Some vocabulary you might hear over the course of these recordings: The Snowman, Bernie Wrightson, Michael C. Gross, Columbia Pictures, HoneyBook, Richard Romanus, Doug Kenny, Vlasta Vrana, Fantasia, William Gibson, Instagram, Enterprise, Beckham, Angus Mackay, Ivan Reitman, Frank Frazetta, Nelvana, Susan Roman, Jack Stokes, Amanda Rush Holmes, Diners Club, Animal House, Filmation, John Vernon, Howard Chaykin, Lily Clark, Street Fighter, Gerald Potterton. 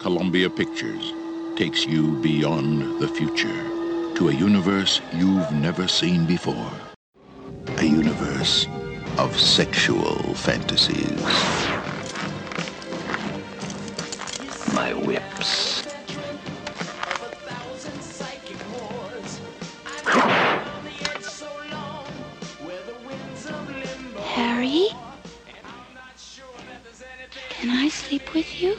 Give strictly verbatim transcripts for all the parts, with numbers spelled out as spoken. Columbia Pictures takes you beyond the future to a universe you've never seen before. A universe of sexual fantasies. My whips. Harry? Can I sleep with you?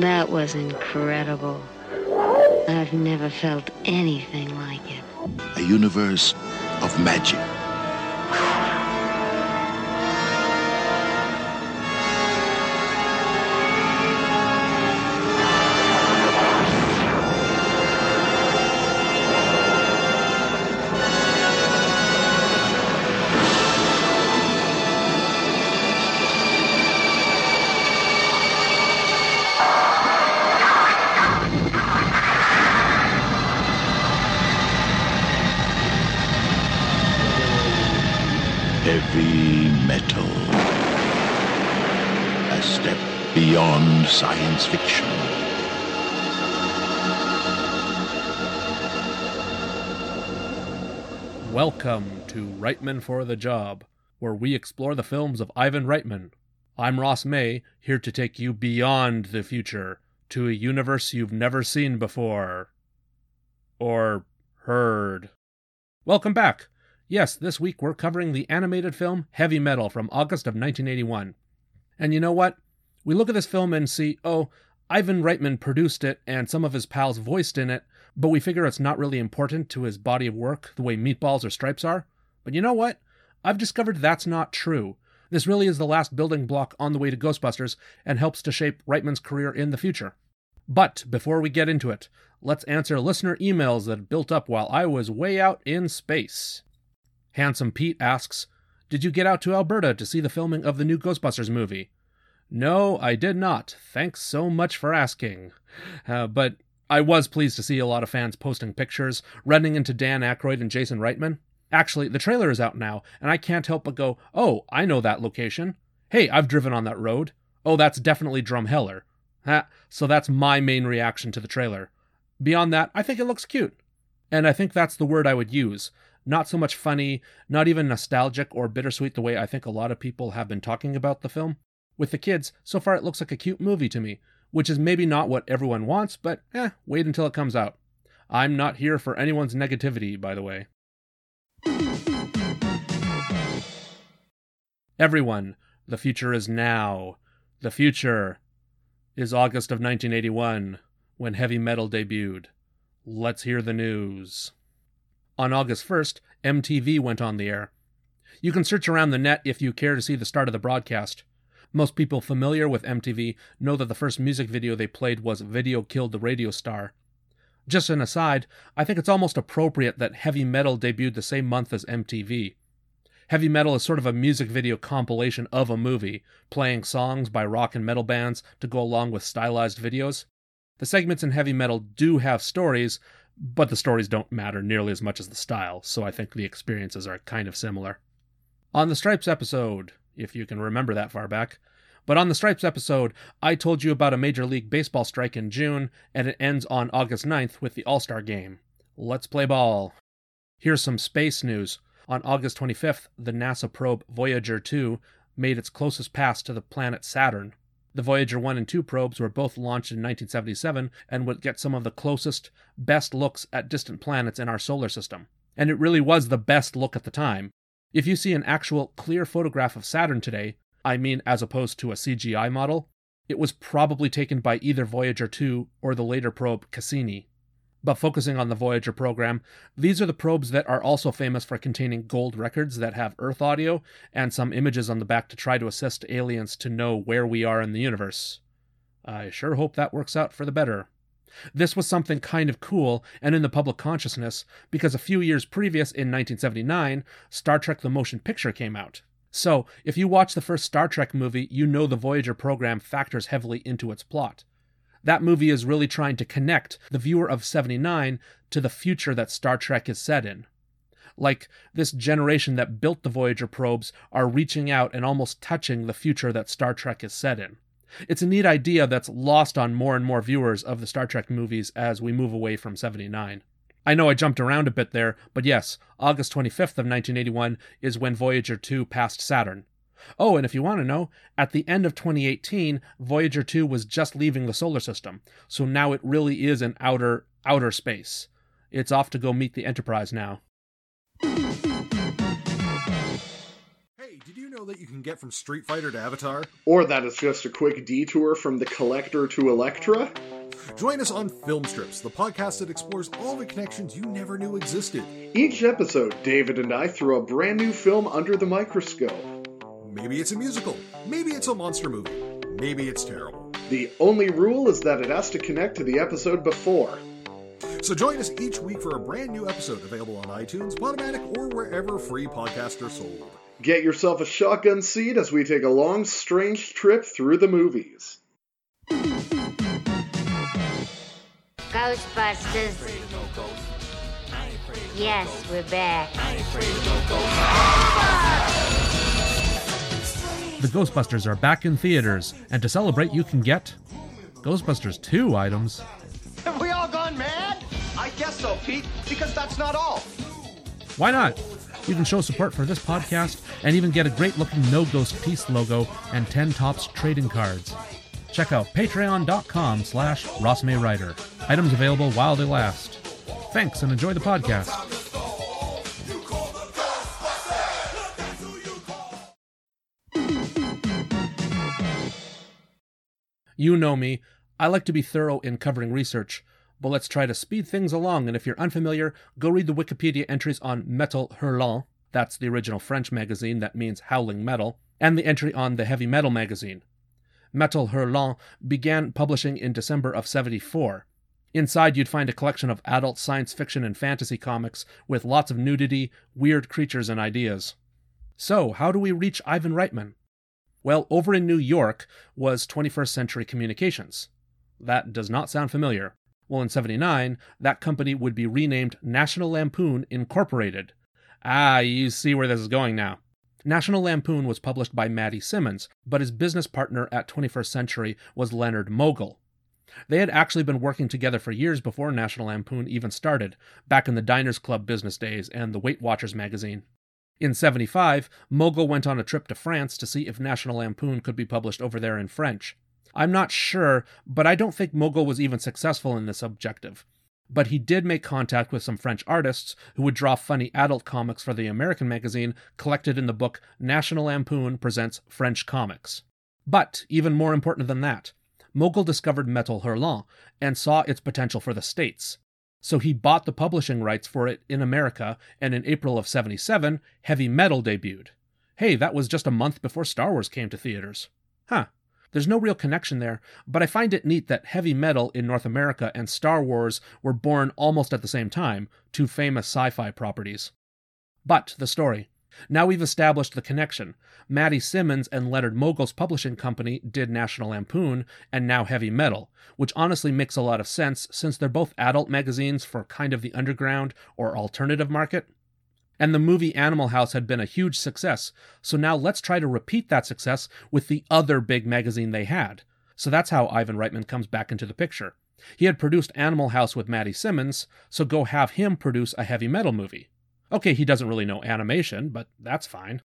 That was incredible. I've never felt anything like it. A universe of magic. Heavy Metal. A step beyond science fiction. Welcome to Reitman for the Job, where we explore the films of Ivan Reitman. I'm Ross May, here to take you beyond the future, to a universe you've never seen before. Or heard. Welcome back. Yes, this week we're covering the animated film Heavy Metal from August of nineteen eighty-one. And you know what? We look at this film and see, oh, Ivan Reitman produced it and some of his pals voiced in it, but we figure it's not really important to his body of work the way Meatballs or Stripes are. But you know what? I've discovered that's not true. This really is the last building block on the way to Ghostbusters and helps to shape Reitman's career in the future. But before we get into it, let's answer listener emails that built up while I was way out in space. Handsome Pete asks, "Did you get out to Alberta to see the filming of the new Ghostbusters movie?" No, I did not. Thanks so much for asking. Uh, but I was pleased to see a lot of fans posting pictures, running into Dan Aykroyd and Jason Reitman. Actually, the trailer is out now, and I can't help but go, oh, I know that location. Hey, I've driven on that road. Oh, that's definitely Drumheller. Ha, so that's my main reaction to the trailer. Beyond that, I think it looks cute. And I think that's the word I would use. Not so much funny, not even nostalgic or bittersweet the way I think a lot of people have been talking about the film. With the kids, so far it looks like a cute movie to me, which is maybe not what everyone wants, but eh, wait until it comes out. I'm not here for anyone's negativity, by the way. Everyone, the future is now. The future is August of nineteen eighty-one, when Heavy Metal debuted. Let's hear the news. On August first, M T V went on the air. You can search around the net if you care to see the start of the broadcast. Most people familiar with M T V know that the first music video they played was Video Killed the Radio Star. Just an aside, I think it's almost appropriate that Heavy Metal debuted the same month as M T V. Heavy Metal is sort of a music video compilation of a movie, playing songs by rock and metal bands to go along with stylized videos. The segments in Heavy Metal do have stories, but the stories don't matter nearly as much as the style, so I think the experiences are kind of similar. On the Stripes episode, if you can remember that far back, but on the Stripes episode, I told you about a Major League Baseball strike in June, and it ends on August ninth with the All-Star Game. Let's play ball. Here's some space news. On August twenty-fifth, the NASA probe Voyager two made its closest pass to the planet Saturn. The Voyager one and two probes were both launched in nineteen seventy-seven and would get some of the closest, best looks at distant planets in our solar system. And it really was the best look at the time. If you see an actual clear photograph of Saturn today, I mean as opposed to a C G I model, it was probably taken by either Voyager two or the later probe Cassini. But focusing on the Voyager program, these are the probes that are also famous for containing gold records that have Earth audio and some images on the back to try to assist aliens to know where we are in the universe. I sure hope that works out for the better. This was something kind of cool and in the public consciousness because a few years previous in nineteen seventy-nine, Star Trek the Motion Picture came out. So, if you watch the first Star Trek movie, you know the Voyager program factors heavily into its plot. That movie is really trying to connect the viewer of seventy-nine to the future that Star Trek is set in. like this generation that built the Voyager probes are reaching out and almost touching the future that Star Trek is set in. It's a neat idea that's lost on more and more viewers of the Star Trek movies as we move away from seventy-nine. I know I jumped around a bit there, but yes, August twenty-fifth of nineteen eighty-one is when Voyager two passed Saturn. Oh, and if you want to know, at the end of twenty eighteen, Voyager two was just leaving the solar system, so now it really is in outer, outer space. It's off to go meet the Enterprise now. Hey, did you know that you can get from Street Fighter to Avatar? Or that it's just a quick detour from the Collector to Elektra? Join us on Film Strips, the podcast that explores all the connections you never knew existed. Each episode, David and I throw a brand new film under the microscope. Maybe it's a musical, maybe it's a monster movie, maybe it's terrible. The only rule is that it has to connect to the episode before. So join us each week for a brand new episode available on iTunes, Podomatic, or wherever free podcasts are sold. Get yourself a shotgun seat as we take a long, strange trip through the movies. Ghostbusters. Yes, we're back. The Ghostbusters are back in theaters, and to celebrate, you can get Ghostbusters two items. Have we all gone mad? I guess so, Pete, because that's not all. Why not? You can show support for this podcast and even get a great-looking No Ghost Peace logo and ten Tops trading cards. Check out patreon.com slash rossmaywriter. Items available while they last. Thanks, and enjoy the podcast. You know me, I like to be thorough in covering research, but let's try to speed things along, and if you're unfamiliar, go read the Wikipedia entries on Metal Hurlant, that's the original French magazine that means howling metal, and the entry on the Heavy Metal magazine. Metal Hurlant began publishing in December of seventy-four. Inside you'd find a collection of adult science fiction and fantasy comics with lots of nudity, weird creatures, and ideas. So, how do we reach Ivan Reitman? Well, over in New York was twenty-first century Communications. That does not sound familiar. Well, in seventy-nine, that company would be renamed National Lampoon Incorporated. Ah, you see where this is going now. National Lampoon was published by Maddie Simmons, but his business partner at twenty-first century was Leonard Mogel. They had actually been working together for years before National Lampoon even started, back in the Diners Club business days and the Weight Watchers magazine. In seventy-five, Mogel went on a trip to France to see if National Lampoon could be published over there in French. I'm not sure, but I don't think Mogel was even successful in this objective. But he did make contact with some French artists who would draw funny adult comics for the American magazine collected in the book National Lampoon Presents French Comics. But, even more important than that, Mogel discovered Metal Hurlant and saw its potential for the States. So he bought the publishing rights for it in America, and in April of seventy-seven, Heavy Metal debuted. Hey, that was just a month before Star Wars came to theaters. Huh. There's no real connection there, but I find it neat that Heavy Metal in North America and Star Wars were born almost at the same time, two famous sci-fi properties. But the story. Now we've established the connection. Maddie Simmons and Leonard Mogel's publishing company did National Lampoon, and now Heavy Metal, which honestly makes a lot of sense since they're both adult magazines for kind of the underground or alternative market. And the movie Animal House had been a huge success, so now let's try to repeat that success with the other big magazine they had. So that's how Ivan Reitman comes back into the picture. He had produced Animal House with Maddie Simmons, so go have him produce a Heavy Metal movie. Okay, he doesn't really know animation, but that's fine.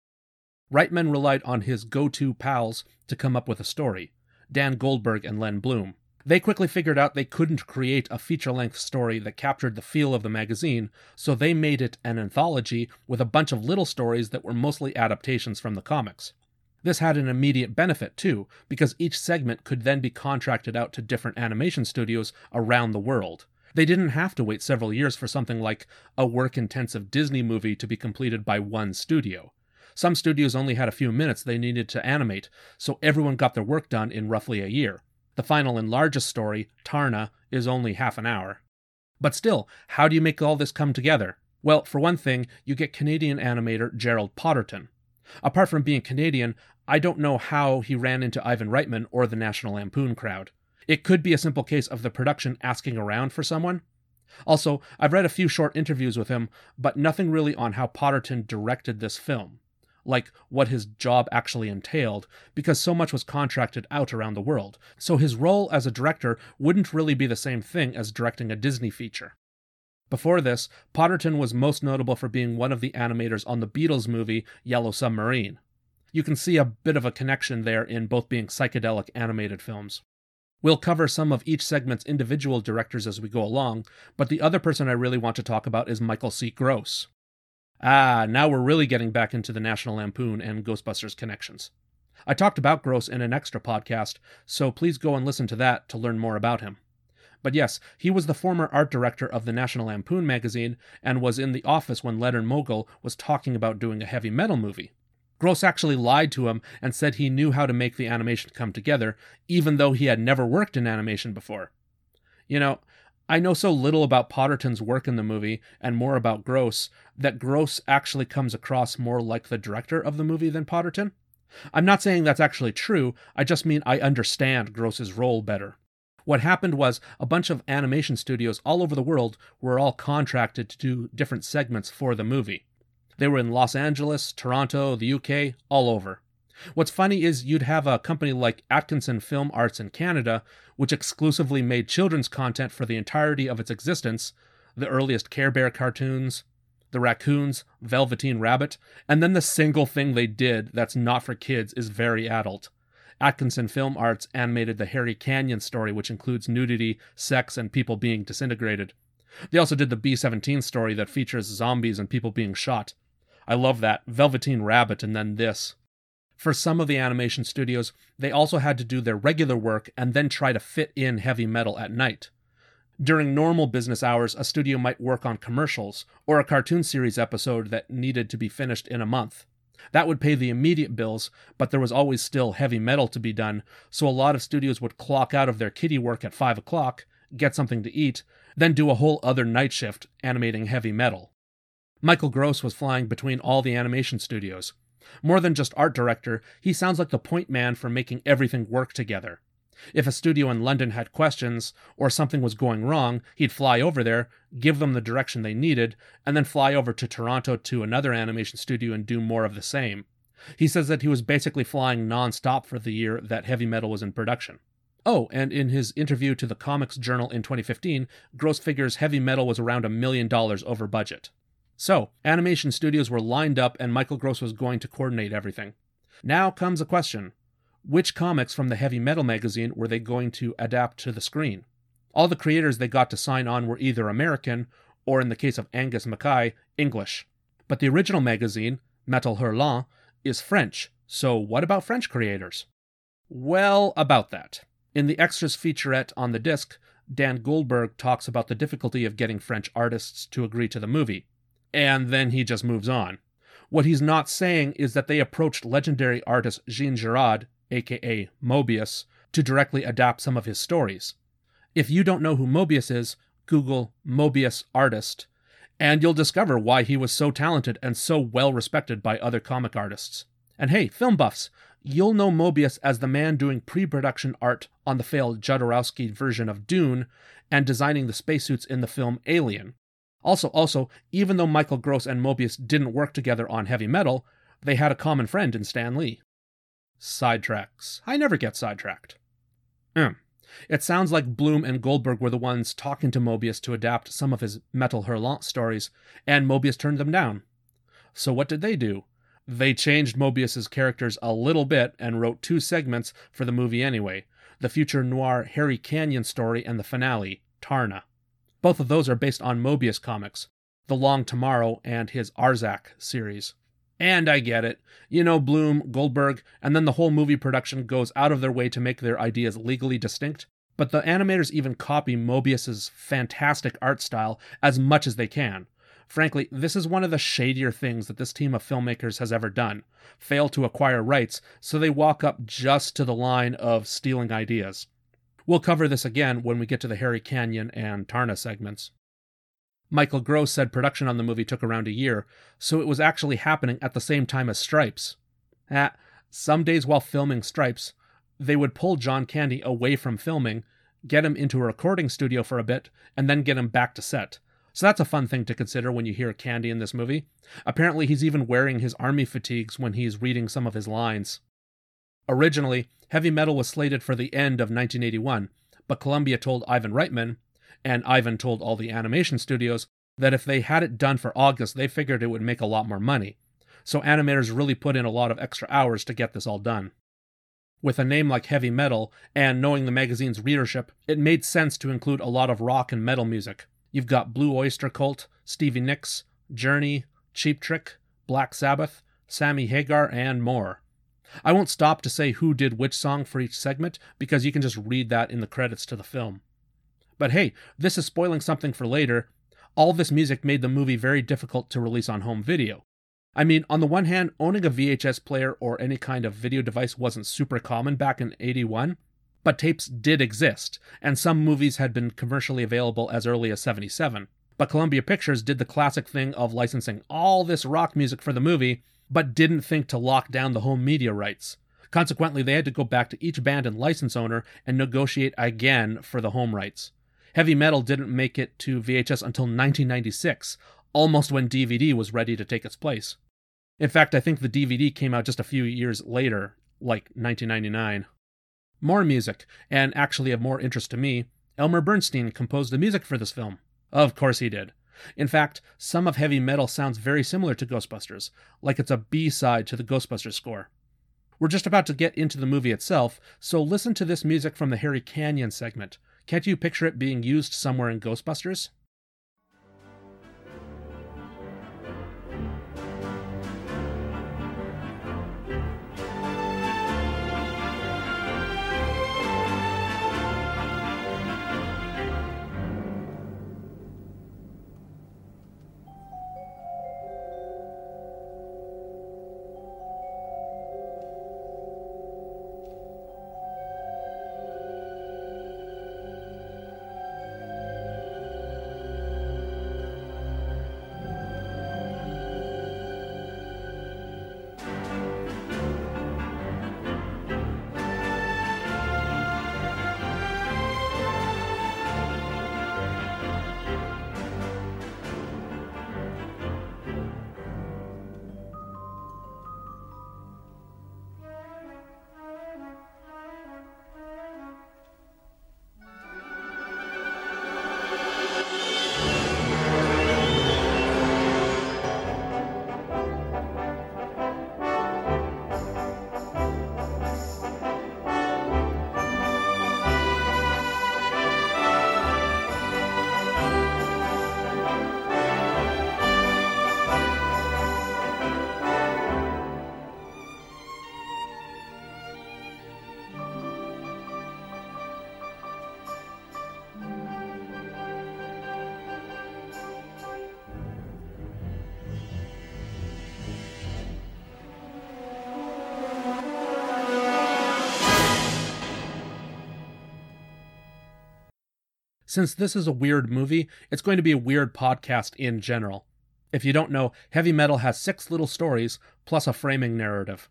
Reitman relied on his go-to pals to come up with a story, Dan Goldberg and Len Bloom. They quickly figured out they couldn't create a feature-length story that captured the feel of the magazine, so they made it an anthology with a bunch of little stories that were mostly adaptations from the comics. This had an immediate benefit, too, because each segment could then be contracted out to different animation studios around the world. They didn't have to wait several years for something like a work-intensive Disney movie to be completed by one studio. Some studios only had a few minutes they needed to animate, so everyone got their work done in roughly a year. The final and largest story, Tarna, is only half an hour. But still, how do you make all this come together? Well, for one thing, you get Canadian animator Gerald Potterton. Apart from being Canadian, I don't know how he ran into Ivan Reitman or the National Lampoon crowd. It could be a simple case of the production asking around for someone. Also, I've read a few short interviews with him, but nothing really on how Potterton directed this film, like what his job actually entailed, because so much was contracted out around the world, so his role as a director wouldn't really be the same thing as directing a Disney feature. Before this, Potterton was most notable for being one of the animators on the Beatles movie Yellow Submarine. You can see a bit of a connection there in both being psychedelic animated films. We'll cover some of each segment's individual directors as we go along, but the other person I really want to talk about is Michael C. Gross. Ah, now we're really getting back into the National Lampoon and Ghostbusters connections. I talked about Gross in an extra podcast, so please go and listen to that to learn more about him. But yes, he was the former art director of the National Lampoon magazine and was in the office when Leonard Mogel was talking about doing a Heavy Metal movie. Gross actually lied to him and said he knew how to make the animation come together, even though he had never worked in animation before. You know, I know so little about Potterton's work in the movie, and more about Gross, that Gross actually comes across more like the director of the movie than Potterton. I'm not saying that's actually true, I just mean I understand Gross's role better. What happened was, a bunch of animation studios all over the world were all contracted to do different segments for the movie. They were in Los Angeles, Toronto, the U K, all over. What's funny is you'd have a company like Atkinson Film Arts in Canada, which exclusively made children's content for the entirety of its existence, the earliest Care Bear cartoons, The Raccoons, Velveteen Rabbit, and then the single thing they did that's not for kids is very adult. Atkinson Film Arts animated the Harry Canyon story, which includes nudity, sex, and people being disintegrated. They also did the B seventeen story that features zombies and people being shot. I love that. Velveteen Rabbit and then this. For some of the animation studios, they also had to do their regular work and then try to fit in Heavy Metal at night. During normal business hours, a studio might work on commercials or a cartoon series episode that needed to be finished in a month. That would pay the immediate bills, but there was always still Heavy Metal to be done, so a lot of studios would clock out of their kiddie work at five o'clock, get something to eat, then do a whole other night shift animating Heavy Metal. Michael Gross was flying between all the animation studios. More than just art director, he sounds like the point man for making everything work together. If a studio in London had questions, or something was going wrong, he'd fly over there, give them the direction they needed, and then fly over to Toronto to another animation studio and do more of the same. He says that he was basically flying non-stop for the year that Heavy Metal was in production. Oh, and in his interview to the Comics Journal in twenty fifteen, Gross figures Heavy Metal was around a million dollars over budget. So, animation studios were lined up and Michael Gross was going to coordinate everything. Now comes a question. Which comics from the Heavy Metal magazine were they going to adapt to the screen? All the creators they got to sign on were either American, or in the case of Angus Mackay, English. But the original magazine, Metal Hurlant, is French, so what about French creators? Well, about that. In the extras featurette on the disc, Dan Goldberg talks about the difficulty of getting French artists to agree to the movie. And then he just moves on. What he's not saying is that they approached legendary artist Jean Girard, aka Moebius, to directly adapt some of his stories. If you don't know who Moebius is, Google Moebius artist, and you'll discover why he was so talented and so well respected by other comic artists. And hey, film buffs, you'll know Moebius as the man doing pre-production art on the failed Jodorowsky version of Dune and designing the spacesuits in the film Alien. Also, also, even though Michael Gross and Moebius didn't work together on Heavy Metal, they had a common friend in Stan Lee. Sidetracks. I never get sidetracked. Mm. It sounds like Bloom and Goldberg were the ones talking to Moebius to adapt some of his Metal Hurlant stories, and Moebius turned them down. So what did they do? They changed Moebius's characters a little bit and wrote two segments for the movie anyway, the future noir Harry Canyon story and the finale, Tarna. Both of those are based on Moebius comics, The Long Tomorrow and his Arzach series. And I get it. You know Bloom, Goldberg, and then the whole movie production goes out of their way to make their ideas legally distinct, but the animators even copy Moebius's fantastic art style as much as they can. Frankly, this is one of the shadier things that this team of filmmakers has ever done. Fail to acquire rights, so they walk up just to the line of stealing ideas. We'll cover this again when we get to the Harry Canyon and Tarna segments. Michael Gross said production on the movie took around a year, so it was actually happening at the same time as Stripes. Eh, some days while filming Stripes, they would pull John Candy away from filming, get him into a recording studio for a bit, and then get him back to set. So that's a fun thing to consider when you hear Candy in this movie. Apparently he's even wearing his army fatigues when he's reading some of his lines. Originally, Heavy Metal was slated for the end of nineteen eighty-one, but Columbia told Ivan Reitman, and Ivan told all the animation studios, that if they had it done for August, they figured it would make a lot more money. So animators really put in a lot of extra hours to get this all done. With a name like Heavy Metal, and knowing the magazine's readership, it made sense to include a lot of rock and metal music. You've got Blue Oyster Cult, Stevie Nicks, Journey, Cheap Trick, Black Sabbath, Sammy Hagar, and more. I won't stop to say who did which song for each segment, because you can just read that in the credits to the film. But hey, this is spoiling something for later. All this music made the movie very difficult to release on home video. I mean, on the one hand, owning a V H S player or any kind of video device wasn't super common back in eighty-one, but tapes did exist, and some movies had been commercially available as early as seventy-seven. But Columbia Pictures did the classic thing of licensing all this rock music for the movie, but didn't think to lock down the home media rights. Consequently, they had to go back to each band and license owner and negotiate again for the home rights. Heavy Metal didn't make it to V H S until nineteen ninety-six, almost when D V D was ready to take its place. In fact, I think the D V D came out just a few years later, like nineteen ninety-nine. More music, and actually of more interest to me, Elmer Bernstein composed the music for this film. Of course he did. In fact, some of Heavy Metal sounds very similar to Ghostbusters, like it's a B-side to the Ghostbusters score. We're just about to get into the movie itself, so listen to this music from the Harry Canyon segment. Can't you picture it being used somewhere in Ghostbusters? Since this is a weird movie, it's going to be a weird podcast in general. If you don't know, Heavy Metal has six little stories, plus a framing narrative.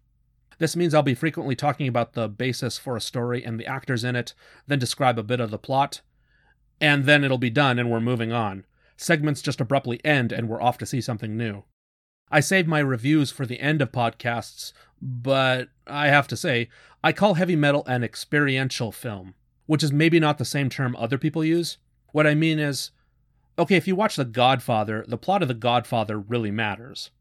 This means I'll be frequently talking about the basis for a story and the actors in it, then describe a bit of the plot, and then it'll be done and we're moving on. Segments just abruptly end and we're off to see something new. I save my reviews for the end of podcasts, but I have to say, I call Heavy Metal an experiential film, which is maybe not the same term other people use. What I mean is, okay, if you watch The Godfather, the plot of The Godfather really matters.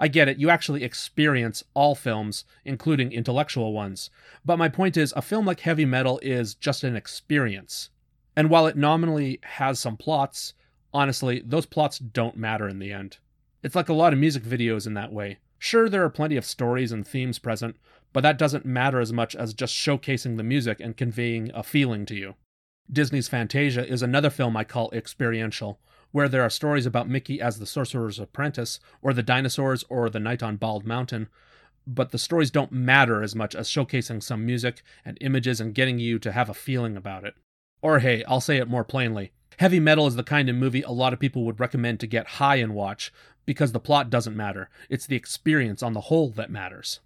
I get it, you actually experience all films, including intellectual ones. But my point is, a film like Heavy Metal is just an experience. And while it nominally has some plots, honestly, those plots don't matter in the end. It's like a lot of music videos in that way. Sure, there are plenty of stories and themes present, but that doesn't matter as much as just showcasing the music and conveying a feeling to you. Disney's Fantasia is another film I call experiential, where there are stories about Mickey as the Sorcerer's Apprentice, or the dinosaurs, or the night on Bald Mountain, but the stories don't matter as much as showcasing some music and images and getting you to have a feeling about it. Or hey, I'll say it more plainly, Heavy Metal is the kind of movie a lot of people would recommend to get high and watch, because the plot doesn't matter. It's the experience on the whole that matters.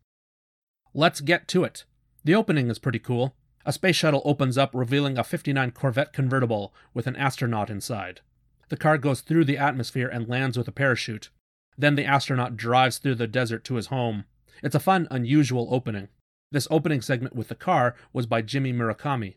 Let's get to it. The opening is pretty cool. A space shuttle opens up, revealing a fifty-nine Corvette convertible with an astronaut inside. The car goes through the atmosphere and lands with a parachute. Then the astronaut drives through the desert to his home. It's a fun, unusual opening. This opening segment with the car was by Jimmy Murakami.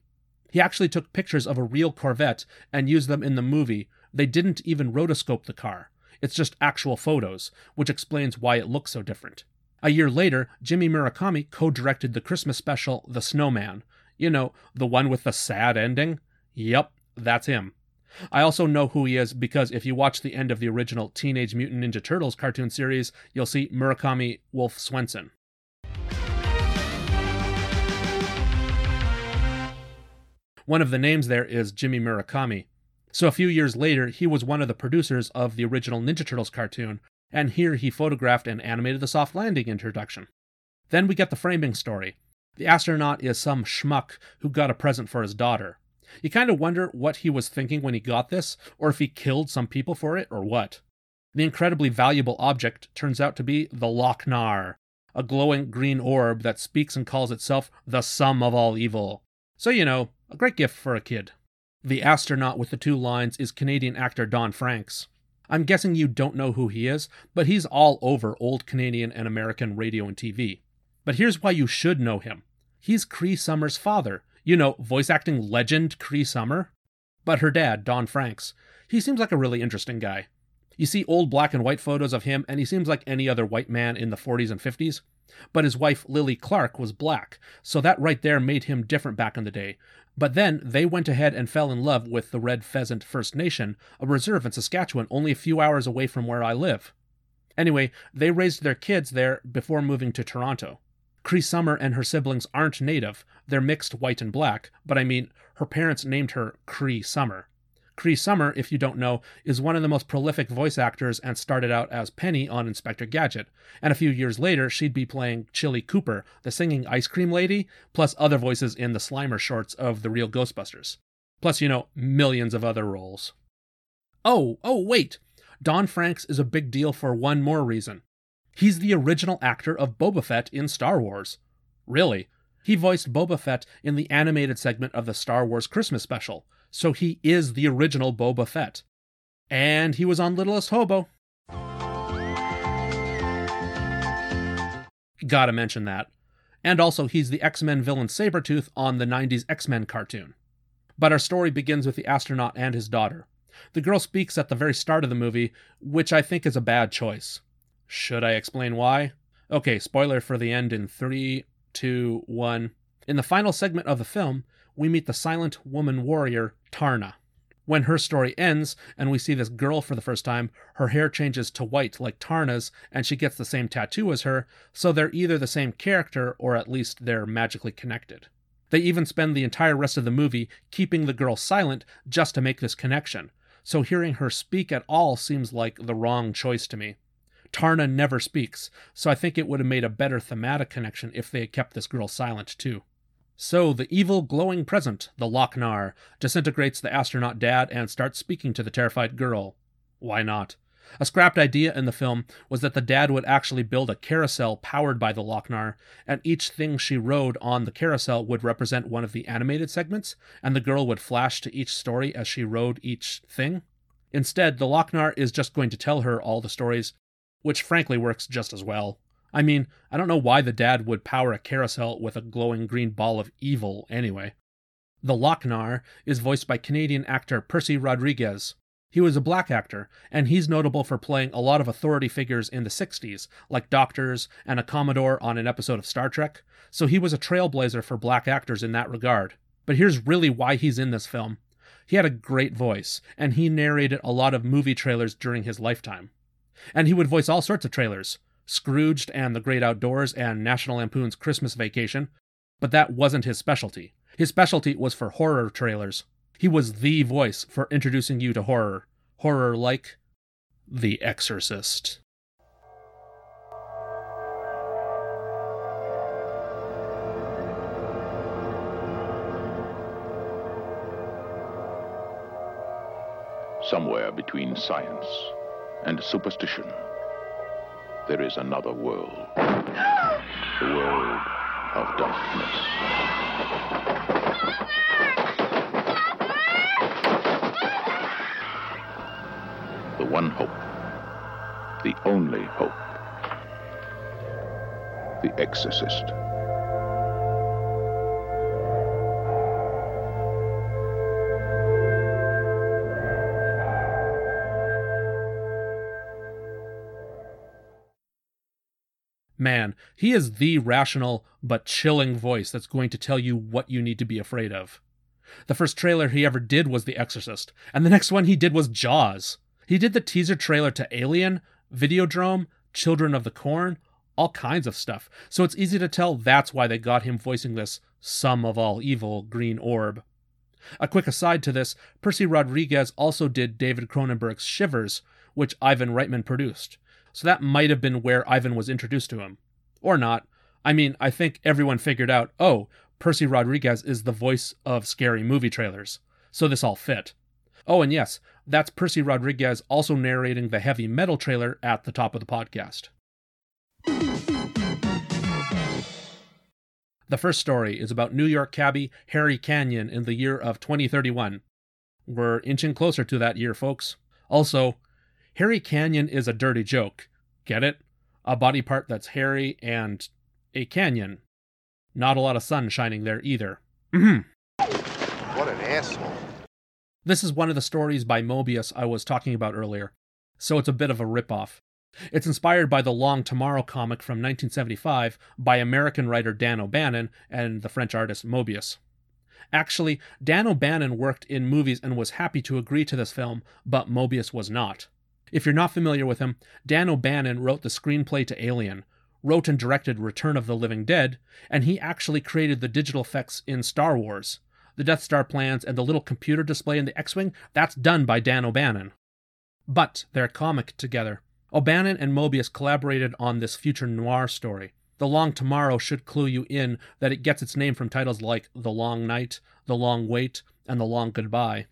He actually took pictures of a real Corvette and used them in the movie. They didn't even rotoscope the car. It's just actual photos, which explains why it looks so different. A year later, Jimmy Murakami co-directed the Christmas special, The Snowman. You know, the one with the sad ending? Yep, that's him. I also know who he is because if you watch the end of the original Teenage Mutant Ninja Turtles cartoon series, you'll see Murakami Wolf Swenson. One of the names there is Jimmy Murakami. So a few years later, he was one of the producers of the original Ninja Turtles cartoon, and here he photographed and animated the soft landing introduction. Then we get the framing story. The astronaut is some schmuck who got a present for his daughter. You kind of wonder what he was thinking when he got this, or if he killed some people for it, or what. The incredibly valuable object turns out to be the Loch Nár, a glowing green orb that speaks and calls itself the sum of all evil. So, you know, a great gift for a kid. The astronaut with the two lines is Canadian actor Don Francks. I'm guessing you don't know who he is, but he's all over old Canadian and American radio and T V. But here's why you should know him. He's Cree Summer's father. You know, voice acting legend Cree Summer. But her dad, Don Francks, he seems like a really interesting guy. You see old black and white photos of him, and he seems like any other white man in the forties and fifties. But his wife, Lily Clark, was black, so that right there made him different back in the day. But then they went ahead and fell in love with the Red Pheasant First Nation, a reserve in Saskatchewan only a few hours away from where I live. Anyway, they raised their kids there before moving to Toronto. Cree Summer and her siblings aren't native, they're mixed white and black, but I mean, her parents named her Cree Summer. Cree Summer, if you don't know, is one of the most prolific voice actors and started out as Penny on Inspector Gadget, and a few years later she'd be playing Chili Cooper, the singing ice cream lady, plus other voices in the Slimer shorts of the real Ghostbusters. Plus, you know, millions of other roles. Oh, oh wait! Don Francks is a big deal for one more reason. He's the original actor of Boba Fett in Star Wars. Really? He voiced Boba Fett in the animated segment of the Star Wars Christmas special, so he is the original Boba Fett. And he was on Littlest Hobo. Gotta mention that. And also, he's the X-Men villain Sabretooth on the nineties X-Men cartoon. But our story begins with the astronaut and his daughter. The girl speaks at the very start of the movie, which I think is a bad choice. Should I explain why? Okay, spoiler for the end in three, two, one. In the final segment of the film, we meet the silent woman warrior, Tarna. When her story ends, and we see this girl for the first time, her hair changes to white like Tarna's, and she gets the same tattoo as her, so they're either the same character, or at least they're magically connected. They even spend the entire rest of the movie keeping the girl silent just to make this connection, so hearing her speak at all seems like the wrong choice to me. Tarna never speaks, so I think it would have made a better thematic connection if they had kept this girl silent too. So the evil glowing present, the Loch Nár, disintegrates the astronaut dad and starts speaking to the terrified girl. Why not? A scrapped idea in the film was that the dad would actually build a carousel powered by the Loch Nár, and each thing she rode on the carousel would represent one of the animated segments, and the girl would flash to each story as she rode each thing. Instead, the Loch Nár is just going to tell her all the stories, which frankly works just as well. I mean, I don't know why the dad would power a carousel with a glowing green ball of evil anyway. The Loch Nár is voiced by Canadian actor Percy Rodriguez. He was a black actor, and he's notable for playing a lot of authority figures in the sixties, like doctors and a commodore on an episode of Star Trek, so he was a trailblazer for black actors in that regard. But here's really why he's in this film. He had a great voice, and he narrated a lot of movie trailers during his lifetime. And he would voice all sorts of trailers, Scrooged and The Great Outdoors and National Lampoon's Christmas Vacation, but that wasn't his specialty. His specialty was for horror trailers. He was the voice for introducing you to horror. Horror like The Exorcist. Somewhere between science and superstition, there is another world. The world of darkness. The one hope, the only hope, The Exorcist. Man, he is the rational but chilling voice that's going to tell you what you need to be afraid of. The first trailer he ever did was The Exorcist, and the next one he did was Jaws. He did the teaser trailer to Alien, Videodrome, Children of the Corn, all kinds of stuff, so it's easy to tell that's why they got him voicing this sum of all evil green orb. A quick aside to this, Percy Rodriguez also did David Cronenberg's Shivers, which Ivan Reitman produced. So that might have been where Ivan was introduced to him. Or not. I mean, I think everyone figured out, oh, Percy Rodriguez is the voice of scary movie trailers. So this all fit. Oh, and yes, that's Percy Rodriguez also narrating the Heavy Metal trailer at the top of the podcast. The first story is about New York cabbie Harry Canyon in the year of twenty thirty-one. We're inching closer to that year, folks. Also, Harry Canyon is a dirty joke. Get it? A body part that's hairy and a canyon. Not a lot of sun shining there either. Mm-hmm. What an asshole. This is one of the stories by Moebius I was talking about earlier, so it's a bit of a ripoff. It's inspired by The Long Tomorrow comic from nineteen seventy-five by American writer Dan O'Bannon and the French artist Moebius. Actually, Dan O'Bannon worked in movies and was happy to agree to this film, but Moebius was not. If you're not familiar with him, Dan O'Bannon wrote the screenplay to Alien, wrote and directed Return of the Living Dead, and he actually created the digital effects in Star Wars. The Death Star plans and the little computer display in the X-Wing, that's done by Dan O'Bannon. But they're a comic together. O'Bannon and Moebius collaborated on this future noir story. The Long Tomorrow should clue you in that it gets its name from titles like The Long Night, The Long Wait, and The Long Goodbye.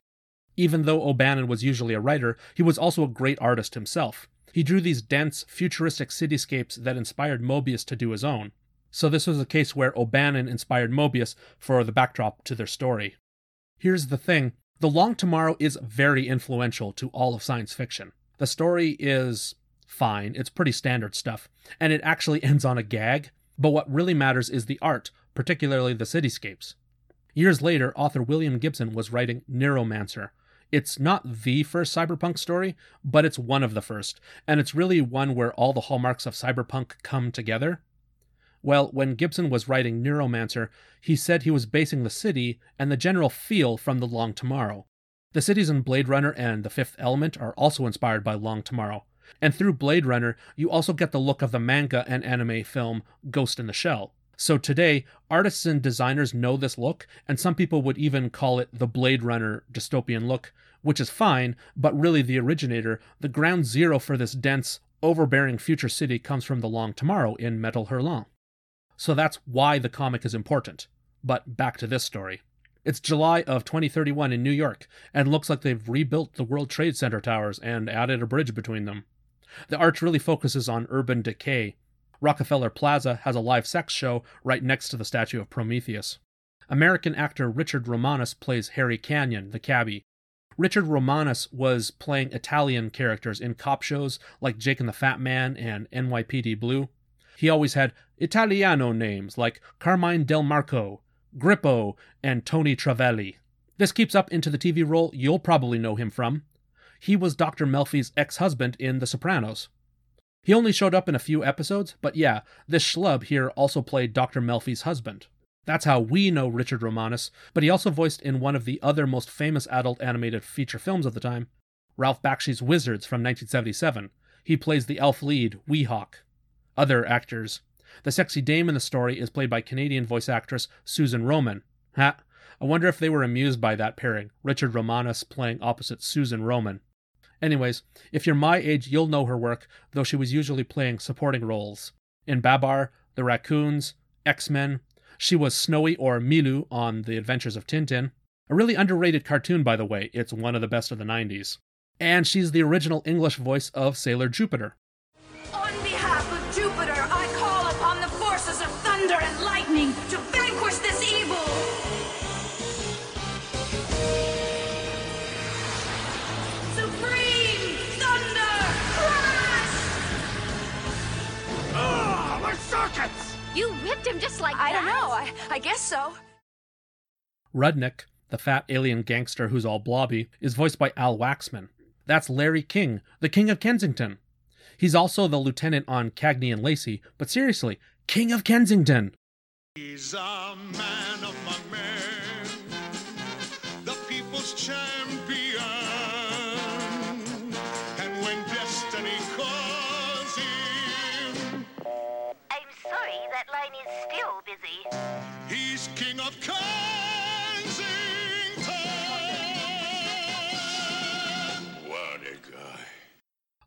Even though O'Bannon was usually a writer, he was also a great artist himself. He drew these dense, futuristic cityscapes that inspired Moebius to do his own. So this was a case where O'Bannon inspired Moebius for the backdrop to their story. Here's the thing. The Long Tomorrow is very influential to all of science fiction. The story is fine. It's pretty standard stuff. And it actually ends on a gag. But what really matters is the art, particularly the cityscapes. Years later, author William Gibson was writing Neuromancer. It's not the first cyberpunk story, but it's one of the first, and it's really one where all the hallmarks of cyberpunk come together. Well, when Gibson was writing Neuromancer, he said he was basing the city and the general feel from The Long Tomorrow. The cities in Blade Runner and The Fifth Element are also inspired by Long Tomorrow, and through Blade Runner, you also get the look of the manga and anime film Ghost in the Shell. So today, artists and designers know this look, and some people would even call it the Blade Runner dystopian look, which is fine, but really the originator, the ground zero for this dense, overbearing future city comes from The Long Tomorrow in Metal Hurlant. So that's why the comic is important. But back to this story. It's July of twenty thirty-one in New York, and looks like they've rebuilt the World Trade Center towers and added a bridge between them. The art really focuses on urban decay. Rockefeller Plaza has a live sex show right next to the statue of Prometheus. American actor Richard Romanus plays Harry Canyon, the cabbie. Richard Romanus was playing Italian characters in cop shows like Jake and the Fat Man and N Y P D Blue. He always had Italiano names like Carmine Del Marco, Grippo, and Tony Travelli. This keeps up into the T V role you'll probably know him from. He was Doctor Melfi's ex-husband in The Sopranos. He only showed up in a few episodes, but yeah, this schlub here also played Doctor Melfi's husband. That's how we know Richard Romanus, but he also voiced in one of the other most famous adult animated feature films of the time, Ralph Bakshi's Wizards from nineteen seventy-seven. He plays the elf lead, Weehawk. Other actors. The sexy dame in the story is played by Canadian voice actress Susan Roman. Ha! I wonder if they were amused by that pairing, Richard Romanus playing opposite Susan Roman. Anyways, if you're my age, you'll know her work, though she was usually playing supporting roles. In Babar, The Raccoons, X-Men, she was Snowy or Milou on The Adventures of Tintin. A really underrated cartoon, by the way. It's one of the best of the nineties. And she's the original English voice of Sailor Jupiter. On behalf of Jupiter, I call upon the forces of thunder and lightning to vanquish this evil! rockets! You whipped him just like I that? I don't know. I, I guess so. Rudnick, the fat alien gangster who's all blobby, is voiced by Al Waxman. That's Larry King, the King of Kensington. He's also the lieutenant on Cagney and Lacey, but seriously, King of Kensington. He's a man among men, the people's champion, and when destiny calls him... I'm sorry, that line is still busy. He's King of Kensington! What a guy.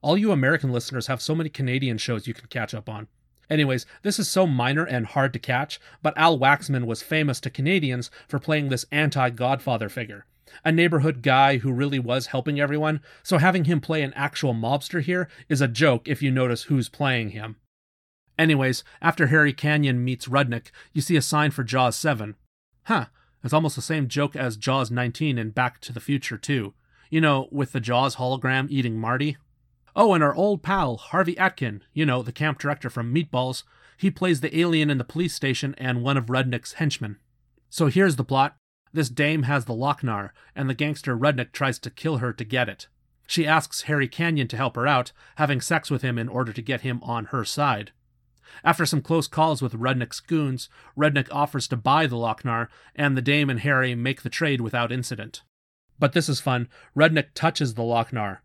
All you American listeners have so many Canadian shows you can catch up on. Anyways, this is so minor and hard to catch, but Al Waxman was famous to Canadians for playing this anti-Godfather figure. A neighborhood guy who really was helping everyone, so having him play an actual mobster here is a joke if you notice who's playing him. Anyways, after Harry Canyon meets Rudnick, you see a sign for Jaws seven. Huh, it's almost the same joke as Jaws nineteen in Back to the Future two. You know, with the Jaws hologram eating Marty. Oh, and our old pal, Harvey Atkin, you know, the camp director from Meatballs, he plays the alien in the police station and one of Rudnick's henchmen. So here's the plot. This dame has the Lochnar, and the gangster Rudnick tries to kill her to get it. She asks Harry Canyon to help her out, having sex with him in order to get him on her side. After some close calls with Rudnick's goons, Rudnick offers to buy the Lochnar, and the dame and Harry make the trade without incident. But this is fun. Rudnick touches the Lochnar.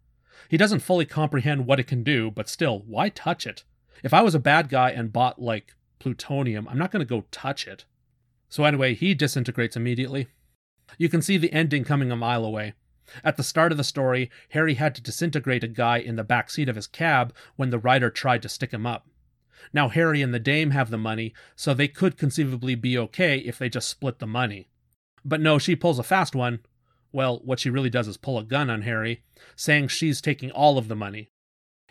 He doesn't fully comprehend what it can do, but still, why touch it? If I was a bad guy and bought, like, plutonium, I'm not going to go touch it. So anyway, he disintegrates immediately. You can see the ending coming a mile away. At the start of the story, Harry had to disintegrate a guy in the back seat of his cab when the rider tried to stick him up. Now Harry and the dame have the money, so they could conceivably be okay if they just split the money. But no, she pulls a fast one. Well, what she really does is pull a gun on Harry, saying she's taking all of the money.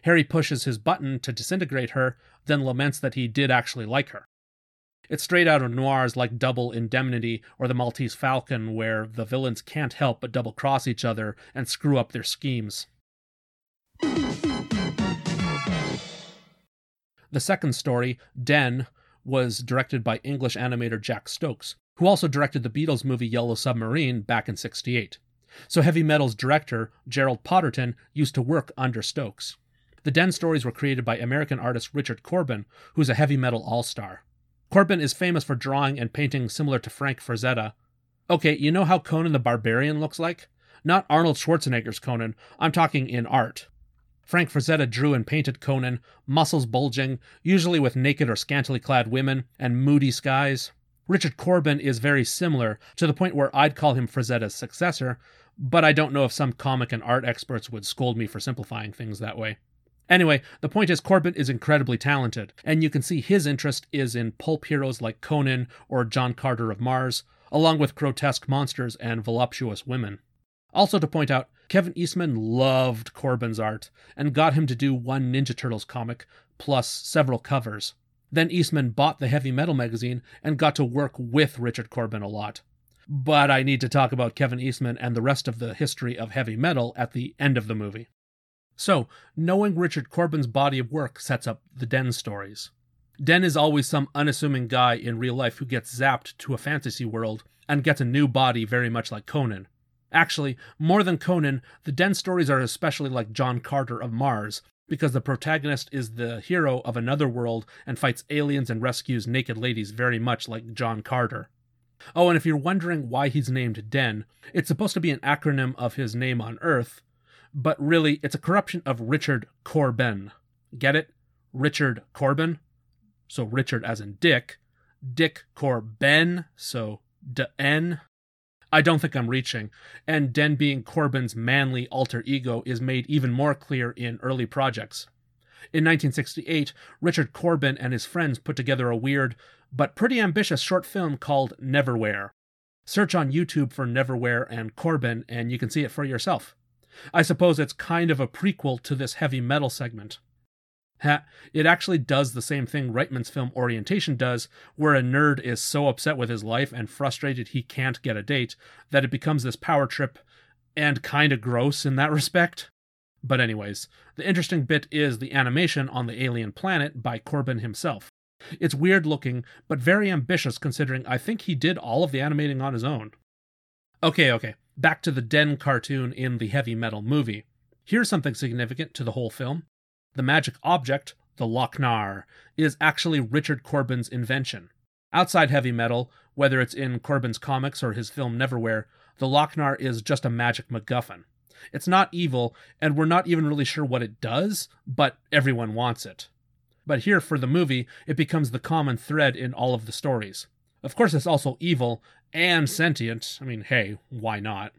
Harry pushes his button to disintegrate her, then laments that he did actually like her. It's straight out of noirs like Double Indemnity or The Maltese Falcon, where the villains can't help but double-cross each other and screw up their schemes. The second story, Den, was directed by English animator Jack Stokes, who also directed the Beatles movie Yellow Submarine back in sixty-eight. So Heavy Metal's director, Gerald Potterton, used to work under Stokes. The Den stories were created by American artist Richard Corbin, who's a heavy metal all-star. Corbin is famous for drawing and painting similar to Frank Frazetta. Okay, you know how Conan the Barbarian looks like? Not Arnold Schwarzenegger's Conan, I'm talking in art. Frank Frazetta drew and painted Conan, muscles bulging, usually with naked or scantily clad women, and moody skies. Richard Corbin is very similar, to the point where I'd call him Frazetta's successor, but I don't know if some comic and art experts would scold me for simplifying things that way. Anyway, the point is Corbin is incredibly talented, and you can see his interest is in pulp heroes like Conan or John Carter of Mars, along with grotesque monsters and voluptuous women. Also to point out, Kevin Eastman loved Corbin's art, and got him to do one Ninja Turtles comic, plus several covers. Then Eastman bought the Heavy Metal magazine and got to work with Richard Corbin a lot. But I need to talk about Kevin Eastman and the rest of the history of heavy metal at the end of the movie. So, knowing Richard Corbin's body of work sets up the Den stories. Den is always some unassuming guy in real life who gets zapped to a fantasy world and gets a new body very much like Conan. Actually, more than Conan, the Den stories are especially like John Carter of Mars, because the protagonist is the hero of another world and fights aliens and rescues naked ladies very much like John Carter. Oh, and if you're wondering why he's named Den, it's supposed to be an acronym of his name on Earth, but really it's a corruption of Richard Corbin. Get it? Richard Corbin? So Richard as in Dick. Dick Corbin, so D N. I don't think I'm reaching, and Den being Corbin's manly alter ego is made even more clear in early projects. In nineteen sixty-eight, Richard Corbin and his friends put together a weird, but pretty ambitious short film called Neverwhere. Search on YouTube for Neverwhere and Corbin, and you can see it for yourself. I suppose it's kind of a prequel to this heavy metal segment. Ha, it actually does the same thing Reitman's film Orientation does, where a nerd is so upset with his life and frustrated he can't get a date that it becomes this power trip and kinda gross in that respect. But anyways, the interesting bit is the animation on the alien planet by Corbin himself. It's weird looking, but very ambitious considering I think he did all of the animating on his own. Okay, okay, back to the Den cartoon in the Heavy Metal movie. Here's something significant to the whole film. The magic object, the Lochnar, is actually Richard Corbin's invention. Outside Heavy Metal, whether it's in Corbin's comics or his film Neverwhere, the Lochnar is just a magic MacGuffin. It's not evil, and we're not even really sure what it does, but everyone wants it. But here, for the movie, it becomes the common thread in all of the stories. Of course, it's also evil and sentient. I mean, hey, why not?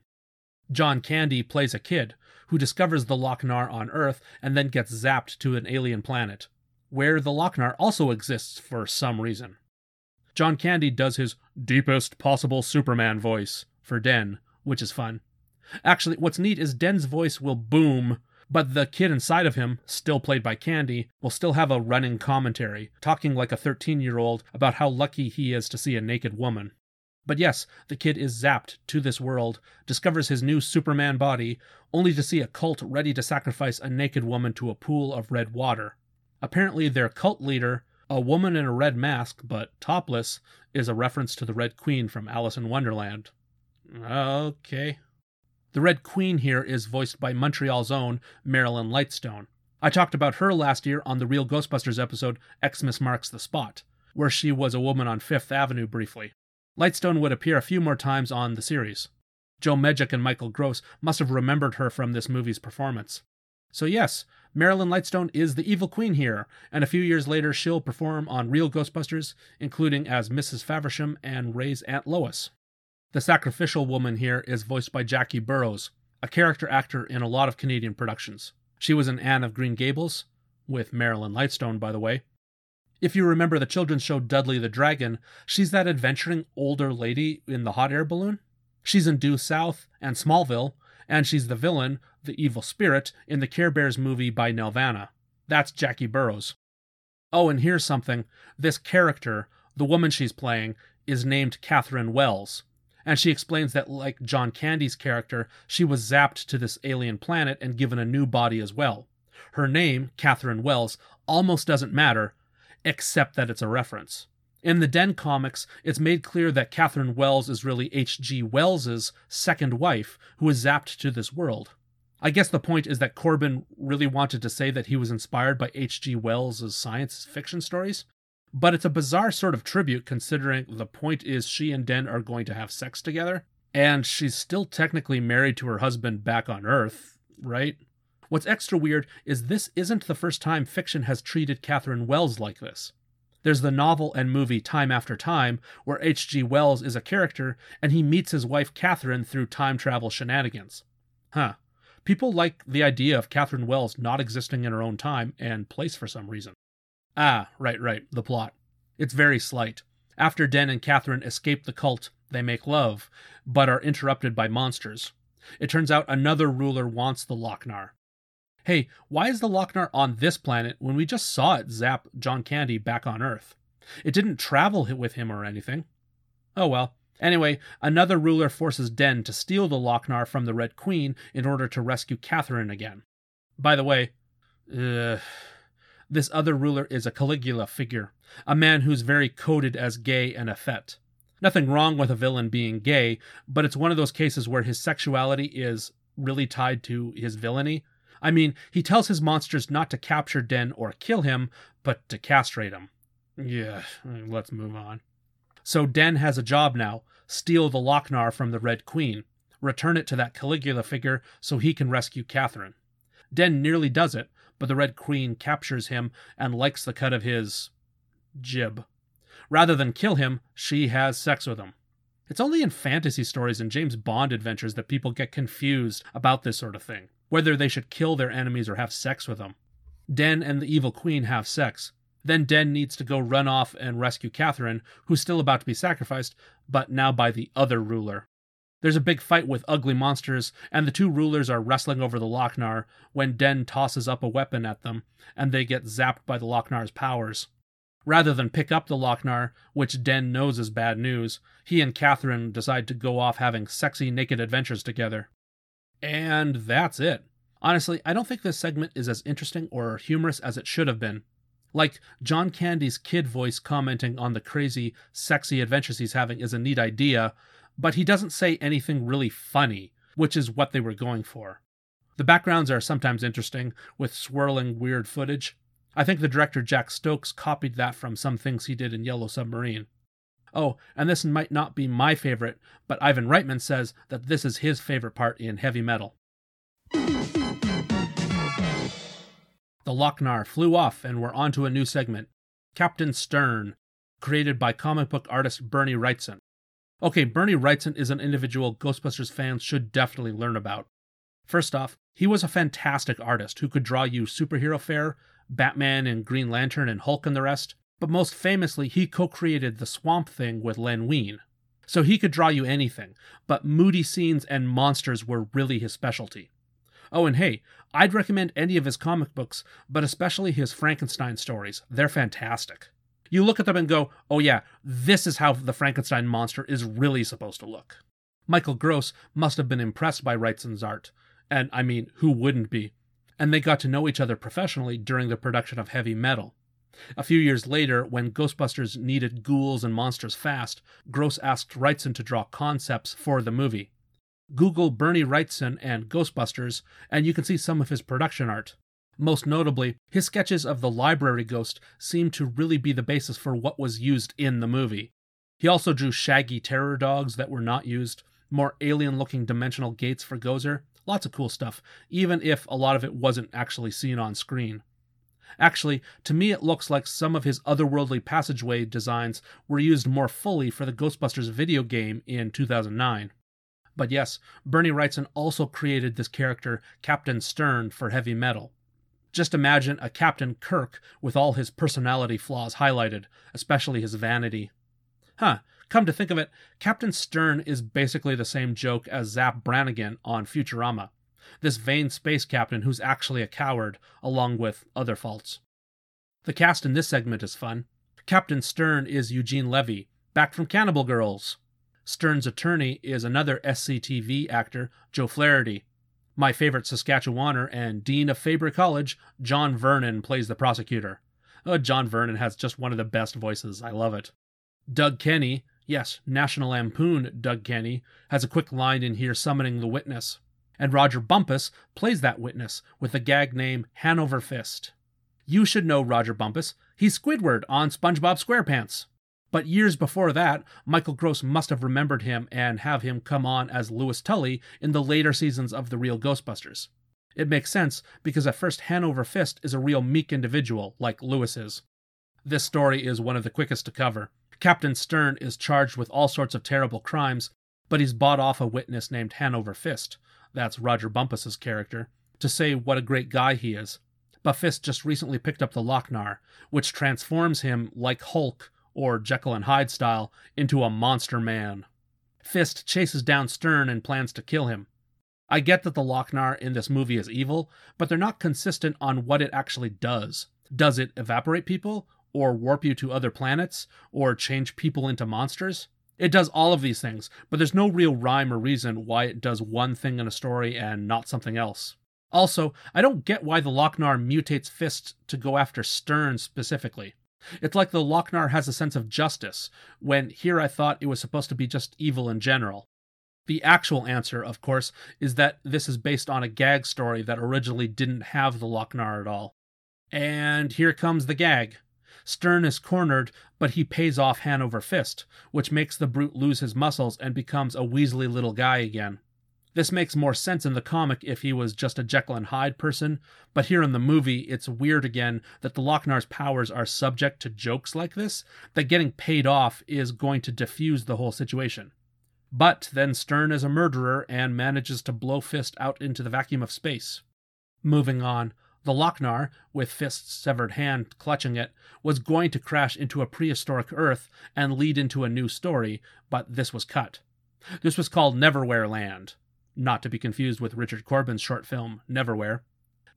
John Candy plays a kid who discovers the Lochnar on Earth and then gets zapped to an alien planet, where the Lochnar also exists for some reason. John Candy does his deepest possible Superman voice for Den, which is fun. Actually, what's neat is Den's voice will boom, but the kid inside of him, still played by Candy, will still have a running commentary, talking like a thirteen-year-old about how lucky he is to see a naked woman. But yes, the kid is zapped to this world, discovers his new Superman body, only to see a cult ready to sacrifice a naked woman to a pool of red water. Apparently their cult leader, a woman in a red mask, but topless, is a reference to the Red Queen from Alice in Wonderland. Okay. The Red Queen here is voiced by Montreal's own Marilyn Lightstone. I talked about her last year on the Real Ghostbusters episode, Xmas Marks the Spot, where she was a woman on Fifth Avenue briefly. Lightstone would appear a few more times on the series. Joe Megic and Michael Gross must have remembered her from this movie's performance. So yes, Marilyn Lightstone is the evil queen here, and a few years later she'll perform on Real Ghostbusters, including as Missus Faversham and Ray's Aunt Lois. The sacrificial woman here is voiced by Jackie Burroughs, a character actor in a lot of Canadian productions. She was in Anne of Green Gables, with Marilyn Lightstone, by the way. If you remember the children's show Dudley the Dragon, she's that adventuring older lady in the hot air balloon. She's in Due South and Smallville, and she's the villain, the evil spirit, in the Care Bears movie by Nelvana. That's Jackie Burroughs. Oh, and here's something. This character, the woman she's playing, is named Catherine Wells. And she explains that, like John Candy's character, she was zapped to this alien planet and given a new body as well. Her name, Catherine Wells, almost doesn't matter, except that it's a reference. In the Den comics, it's made clear that Catherine Wells is really H G Wells's second wife, who was zapped to this world. I guess the point is that Corbin really wanted to say that he was inspired by H G Wells's science fiction stories. But it's a bizarre sort of tribute considering the point is she and Den are going to have sex together, and she's still technically married to her husband back on Earth, right? What's extra weird is this isn't the first time fiction has treated Catherine Wells like this. There's the novel and movie Time After Time, where H G Wells is a character, and he meets his wife Catherine through time travel shenanigans. Huh. People like the idea of Catherine Wells not existing in her own time and place for some reason. Ah, right, right, the plot. It's very slight. After Den and Catherine escape the cult, they make love, but are interrupted by monsters. It turns out another ruler wants the Lochnar. Hey, why is the Lochnar on this planet when we just saw it zap John Candy back on Earth? It didn't travel with him or anything. Oh well. Anyway, another ruler forces Den to steal the Lochnar from the Red Queen in order to rescue Catherine again. By the way, ugh... this other ruler is a Caligula figure, a man who's very coded as gay and a fete. Nothing wrong with a villain being gay, but it's one of those cases where his sexuality is really tied to his villainy. I mean, he tells his monsters not to capture Den or kill him, but to castrate him. Yeah, let's move on. So Den has a job now. Steal the Lochnar from the Red Queen. Return it to that Caligula figure so he can rescue Catherine. Den nearly does it, but the Red Queen captures him and likes the cut of his jib. Rather than kill him, she has sex with him. It's only in fantasy stories and James Bond adventures that people get confused about this sort of thing, whether they should kill their enemies or have sex with them. Den and the evil queen have sex. Then Den needs to go run off and rescue Catherine, who's still about to be sacrificed, but now by the other ruler. There's a big fight with ugly monsters, and the two rulers are wrestling over the Lochnar when Den tosses up a weapon at them, and they get zapped by the Lochnar's powers. Rather than pick up the Lochnar, which Den knows is bad news, he and Catherine decide to go off having sexy naked adventures together. And that's it. Honestly, I don't think this segment is as interesting or humorous as it should have been. Like, John Candy's kid voice commenting on the crazy, sexy adventures he's having is a neat idea, but he doesn't say anything really funny, which is what they were going for. The backgrounds are sometimes interesting, with swirling, weird footage. I think the director Jack Stokes copied that from some things he did in Yellow Submarine. Oh, and this might not be my favorite, but Ivan Reitman says that this is his favorite part in Heavy Metal. The Lochnar flew off and we're onto a new segment, Captain Stern, created by comic book artist Bernie Wrightson. Okay, Bernie Wrightson is an individual Ghostbusters fans should definitely learn about. First off, he was a fantastic artist who could draw you superhero fare, Batman and Green Lantern and Hulk and the rest, but most famously he co-created the Swamp Thing with Len Wein. So he could draw you anything, but moody scenes and monsters were really his specialty. Oh, and hey, I'd recommend any of his comic books, but especially his Frankenstein stories. They're fantastic. You look at them and go, oh yeah, this is how the Frankenstein monster is really supposed to look. Michael Gross must have been impressed by Wrightson's art. And, I mean, who wouldn't be? And they got to know each other professionally during the production of Heavy Metal. A few years later, when Ghostbusters needed ghouls and monsters fast, Gross asked Wrightson to draw concepts for the movie. Google Bernie Wrightson and Ghostbusters, and you can see some of his production art. Most notably, his sketches of the library ghost seem to really be the basis for what was used in the movie. He also drew shaggy terror dogs that were not used, more alien-looking dimensional gates for Gozer. Lots of cool stuff, even if a lot of it wasn't actually seen on screen. Actually, to me it looks like some of his otherworldly passageway designs were used more fully for the Ghostbusters video game in two thousand nine. But yes, Bernie Wrightson also created this character, Captain Stern, for Heavy Metal. Just imagine a Captain Kirk with all his personality flaws highlighted, especially his vanity. Huh. Come to think of it, Captain Stern is basically the same joke as Zap Brannigan on Futurama, this vain space captain who's actually a coward, along with other faults. The cast in this segment is fun. Captain Stern is Eugene Levy, back from Cannibal Girls. Stern's attorney is another S C T V actor, Joe Flaherty. My favorite Saskatchewaner and Dean of Faber College, John Vernon, plays the prosecutor. Oh, John Vernon has just one of the best voices, I love it. Doug Kenny, yes, National Lampoon Doug Kenny, has a quick line in here summoning the witness. And Roger Bumpus plays that witness with the gag name Hanover Fist. You should know Roger Bumpus. He's Squidward on SpongeBob SquarePants. But years before that, Michael Gross must have remembered him and have him come on as Lewis Tully in the later seasons of The Real Ghostbusters. It makes sense because at first Hanover Fist is a real meek individual like Lewis is. This story is one of the quickest to cover. Captain Stern is charged with all sorts of terrible crimes, but he's bought off a witness named Hanover Fist, that's Roger Bumpus's character, to say what a great guy he is. But Fist just recently picked up the Lochnar, which transforms him, like Hulk, or Jekyll and Hyde style, into a monster man. Fist chases down Stern and plans to kill him. I get that the Lochnar in this movie is evil, but they're not consistent on what it actually does. Does it evaporate people? Or warp you to other planets, or change people into monsters? It does all of these things, but there's no real rhyme or reason why it does one thing in a story and not something else. Also, I don't get why the Lochnar mutates Fist to go after Stern specifically. It's like the Lochnar has a sense of justice, when here I thought it was supposed to be just evil in general. The actual answer, of course, is that this is based on a gag story that originally didn't have the Lochnar at all. And here comes the gag. Stern is cornered, but he pays off Hanover Fist, which makes the brute lose his muscles and becomes a weaselly little guy again. This makes more sense in the comic if he was just a Jekyll and Hyde person, but here in the movie it's weird again that the Lochnar's powers are subject to jokes like this, that getting paid off is going to diffuse the whole situation. But then Stern is a murderer and manages to blow Fist out into the vacuum of space. Moving on. The Lochnar, with Fist's severed hand clutching it, was going to crash into a prehistoric Earth and lead into a new story, but this was cut. This was called Neverwhere Land, not to be confused with Richard Corbin's short film, Neverwhere.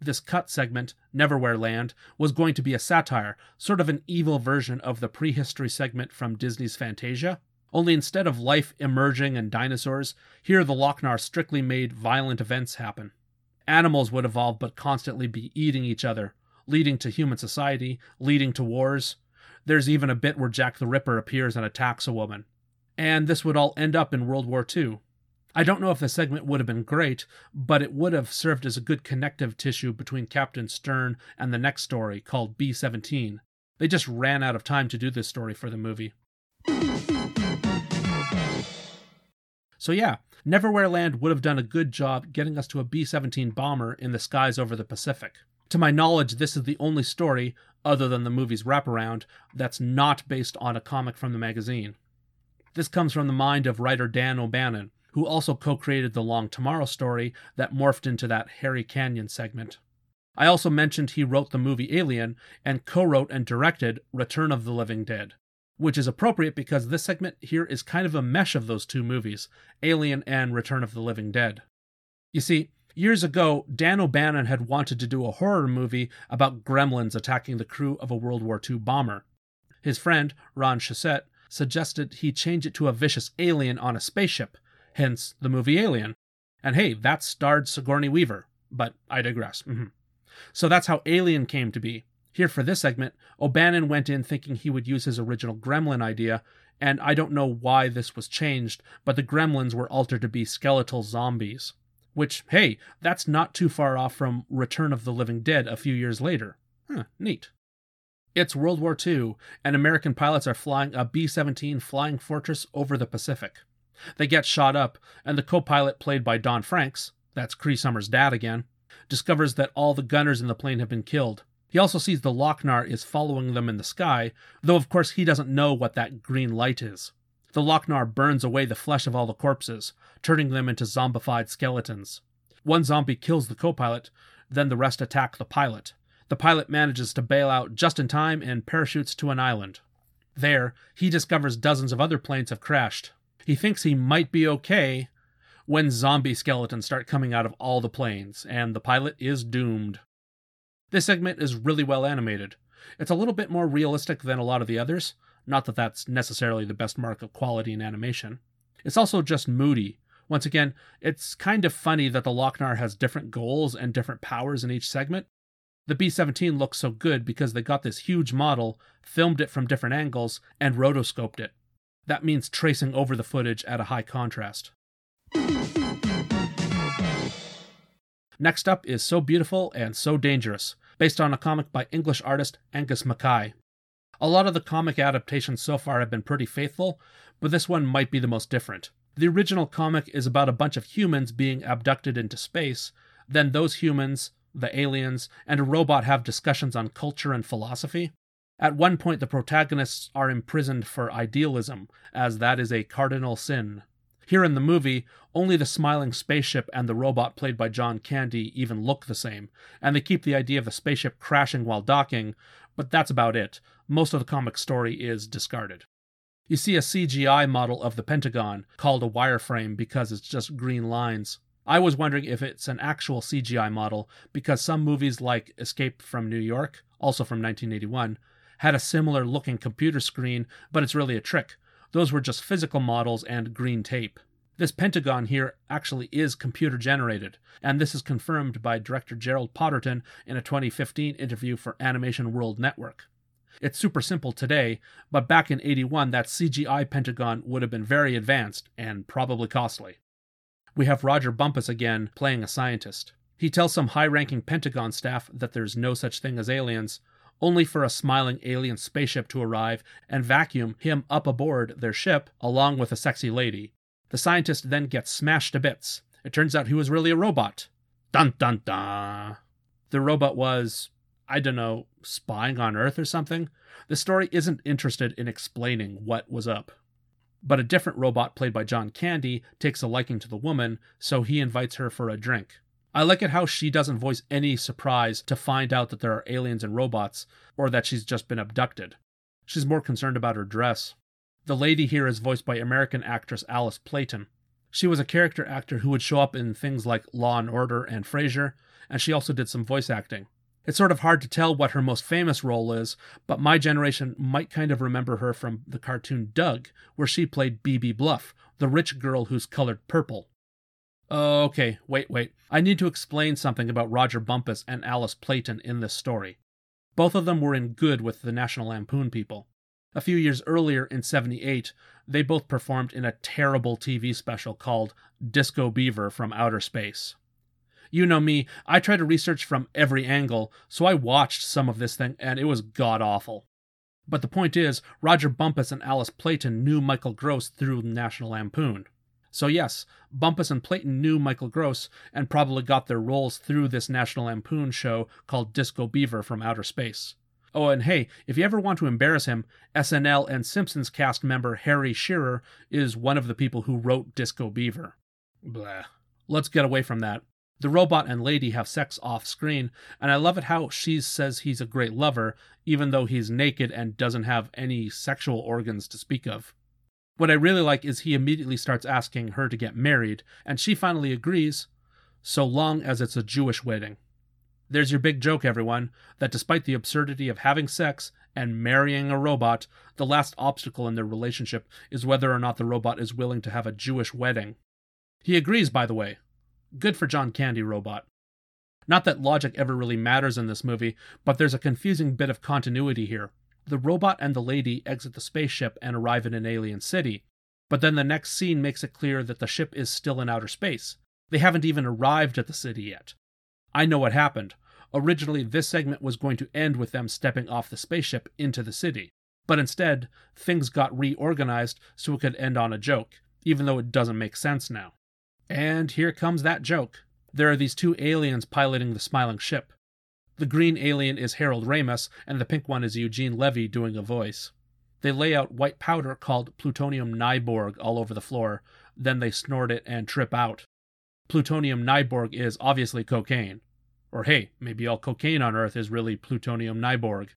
This cut segment, Neverwhere Land, was going to be a satire, sort of an evil version of the prehistory segment from Disney's Fantasia, only instead of life emerging and dinosaurs, here the Lochnar strictly made violent events happen. Animals would evolve but constantly be eating each other. leading to human society, leading to wars. There's even a bit where Jack the Ripper appears and attacks a woman. And this would all end up in World War Two. I don't know if the segment would have been great, but it would have served as a good connective tissue between Captain Stern and the next story, called B seventeen. They just ran out of time to do this story for the movie. So yeah, Neverwhere Land would have done a good job getting us to a B seventeen bomber in the skies over the Pacific. To my knowledge, this is the only story, other than the movie's wraparound, that's not based on a comic from the magazine. This comes from the mind of writer Dan O'Bannon, who also co-created the Long Tomorrow story that morphed into that Harry Canyon segment. I also mentioned he wrote the movie Alien and co-wrote and directed Return of the Living Dead, which is appropriate because this segment here is kind of a mesh of those two movies, Alien and Return of the Living Dead. You see, years ago, Dan O'Bannon had wanted to do a horror movie about gremlins attacking the crew of a World War Two bomber. His friend, Ron Chissette, suggested he change it to a vicious alien on a spaceship, hence the movie Alien. And hey, that starred Sigourney Weaver, but I digress. Mm-hmm. So that's how Alien came to be. Here for this segment, O'Bannon went in thinking he would use his original gremlin idea, and I don't know why this was changed, but the gremlins were altered to be skeletal zombies. Which, hey, that's not too far off from Return of the Living Dead a few years later. Huh, neat. It's World War Two, and American pilots are flying a B seventeen Flying Fortress over the Pacific. They get shot up, and the co-pilot played by Don Francks, that's Cree Summer's dad again, discovers that all the gunners in the plane have been killed. He also sees the Lochnar is following them in the sky, though of course he doesn't know what that green light is. The Lochnar burns away the flesh of all the corpses, turning them into zombified skeletons. One zombie kills the co-pilot, then the rest attack the pilot. The pilot manages to bail out just in time and parachutes to an island. There, he discovers dozens of other planes have crashed. He thinks he might be okay when zombie skeletons start coming out of all the planes, and the pilot is doomed. This segment is really well animated. It's a little bit more realistic than a lot of the others, not that that's necessarily the best mark of quality in animation. It's also just moody. Once again, it's kind of funny that the Lochnar has different goals and different powers in each segment. The B seventeen looks so good because they got this huge model, filmed it from different angles, and rotoscoped it. That means tracing over the footage at a high contrast. Next up is So Beautiful and So Dangerous, based on a comic by English artist Angus Mackay. A lot of the comic adaptations so far have been pretty faithful, but this one might be the most different. The original comic is about a bunch of humans being abducted into space, then those humans, the aliens, and a robot have discussions on culture and philosophy. At one point, the protagonists are imprisoned for idealism, as that is a cardinal sin. Here in the movie, only the smiling spaceship and the robot played by John Candy even look the same, and they keep the idea of the spaceship crashing while docking, but that's about it. Most of the comic story is discarded. You see a C G I model of the Pentagon, called a wireframe because it's just green lines. I was wondering if it's an actual C G I model, because some movies like Escape from New York, also from nineteen eighty-one, had a similar looking computer screen, but it's really a trick. Those were just physical models and green tape. This Pentagon here actually is computer-generated, and this is confirmed by director Gerald Potterton in a twenty fifteen interview for Animation World Network. It's super simple today, but back in eighty-one, that C G I Pentagon would have been very advanced and probably costly. We have Roger Bumpus again playing a scientist. He tells some high-ranking Pentagon staff that there's no such thing as aliens, only for a smiling alien spaceship to arrive and vacuum him up aboard their ship, along with a sexy lady. The scientist then gets smashed to bits. It turns out he was really a robot. Dun dun dun. The robot was, I don't know, spying on Earth or something? The story isn't interested in explaining what was up. But a different robot played by John Candy takes a liking to the woman, so he invites her for a drink. I like it how she doesn't voice any surprise to find out that there are aliens and robots, or that she's just been abducted. She's more concerned about her dress. The lady here is voiced by American actress Alice Playton. She was a character actor who would show up in things like Law and Order and Frasier, and she also did some voice acting. It's sort of hard to tell what her most famous role is, but my generation might kind of remember her from the cartoon Doug, where she played B B Bluff, the rich girl who's colored purple. Okay, wait, wait. I need to explain something about Roger Bumpus and Alice Playton in this story. Both of them were in good with the National Lampoon people. A few years earlier, in seventy-eight, they both performed in a terrible T V special called Disco Beaver from Outer Space. You know me, I try to research from every angle, so I watched some of this thing, and it was god-awful. But the point is, Roger Bumpus and Alice Playton knew Michael Gross through National Lampoon. So yes, Bumpus and Playton knew Michael Gross, and probably got their roles through this National Lampoon show called Disco Beaver from Outer Space. Oh, and hey, if you ever want to embarrass him, S N L and Simpsons cast member Harry Shearer is one of the people who wrote Disco Beaver. Bleh. Let's get away from that. The robot and lady have sex off-screen, and I love it how she says he's a great lover, even though he's naked and doesn't have any sexual organs to speak of. What I really like is he immediately starts asking her to get married, and she finally agrees, so long as it's a Jewish wedding. There's your big joke, everyone, that despite the absurdity of having sex and marrying a robot, the last obstacle in their relationship is whether or not the robot is willing to have a Jewish wedding. He agrees, by the way. Good for John Candy, robot. Not that logic ever really matters in this movie, but there's a confusing bit of continuity here. The robot and the lady exit the spaceship and arrive in an alien city, but then the next scene makes it clear that the ship is still in outer space. They haven't even arrived at the city yet. I know what happened. Originally, this segment was going to end with them stepping off the spaceship into the city, but instead, things got reorganized so it could end on a joke, even though it doesn't make sense now. And here comes that joke. There are these two aliens piloting the smiling ship. The green alien is Harold Ramis, and the pink one is Eugene Levy doing a voice. They lay out white powder called plutonium Nyborg all over the floor, then they snort it and trip out. Plutonium Nyborg is obviously cocaine. Or hey, maybe all cocaine on Earth is really plutonium Nyborg.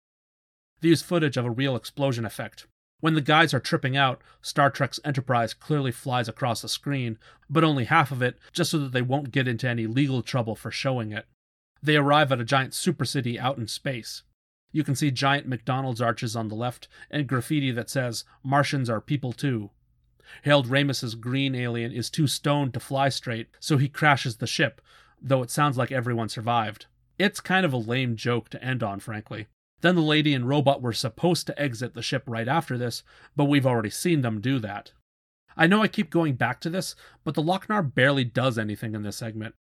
They use footage of a real explosion effect. When the guys are tripping out, Star Trek's Enterprise clearly flies across the screen, but only half of it, just so that they won't get into any legal trouble for showing it. They arrive at a giant supercity out in space. You can see giant McDonald's arches on the left, and graffiti that says, "Martians are people too." Harold Ramis's green alien is too stoned to fly straight, so he crashes the ship, though it sounds like everyone survived. It's kind of a lame joke to end on, frankly. Then the lady and robot were supposed to exit the ship right after this, but we've already seen them do that. I know I keep going back to this, but the Lochnar barely does anything in this segment.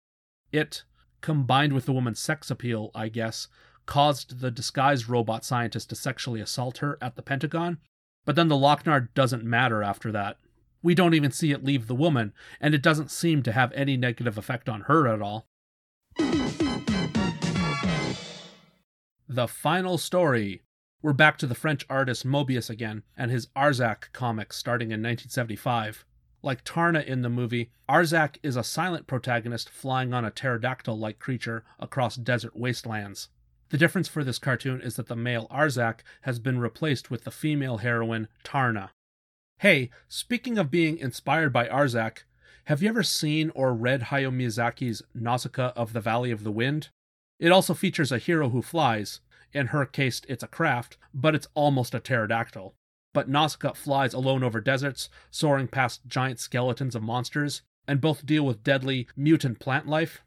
It, combined with the woman's sex appeal, I guess, caused the disguised robot scientist to sexually assault her at the Pentagon, but then the Lochnar doesn't matter after that. We don't even see it leave the woman, and it doesn't seem to have any negative effect on her at all. The final story. We're back to the French artist Moebius again, and his Arzach comics starting in nineteen seventy-five. Like Tarna in the movie, Arzach is a silent protagonist flying on a pterodactyl-like creature across desert wastelands. The difference for this cartoon is that the male Arzach has been replaced with the female heroine Tarna. Hey, speaking of being inspired by Arzach, have you ever seen or read Hayao Miyazaki's Nausicaa of the Valley of the Wind? It also features a hero who flies. In her case, it's a craft, but it's almost a pterodactyl. But Nausicaa flies alone over deserts, soaring past giant skeletons of monsters, and both deal with deadly mutant plant life.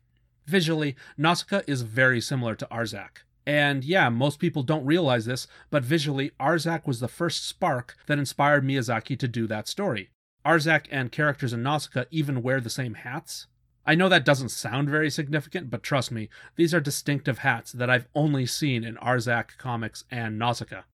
Visually, Nausicaa is very similar to Arzach. And yeah, most people don't realize this, but visually, Arzach was the first spark that inspired Miyazaki to do that story. Arzach and characters in Nausicaa even wear the same hats. I know that doesn't sound very significant, but trust me, these are distinctive hats that I've only seen in Arzach comics and Nausicaa.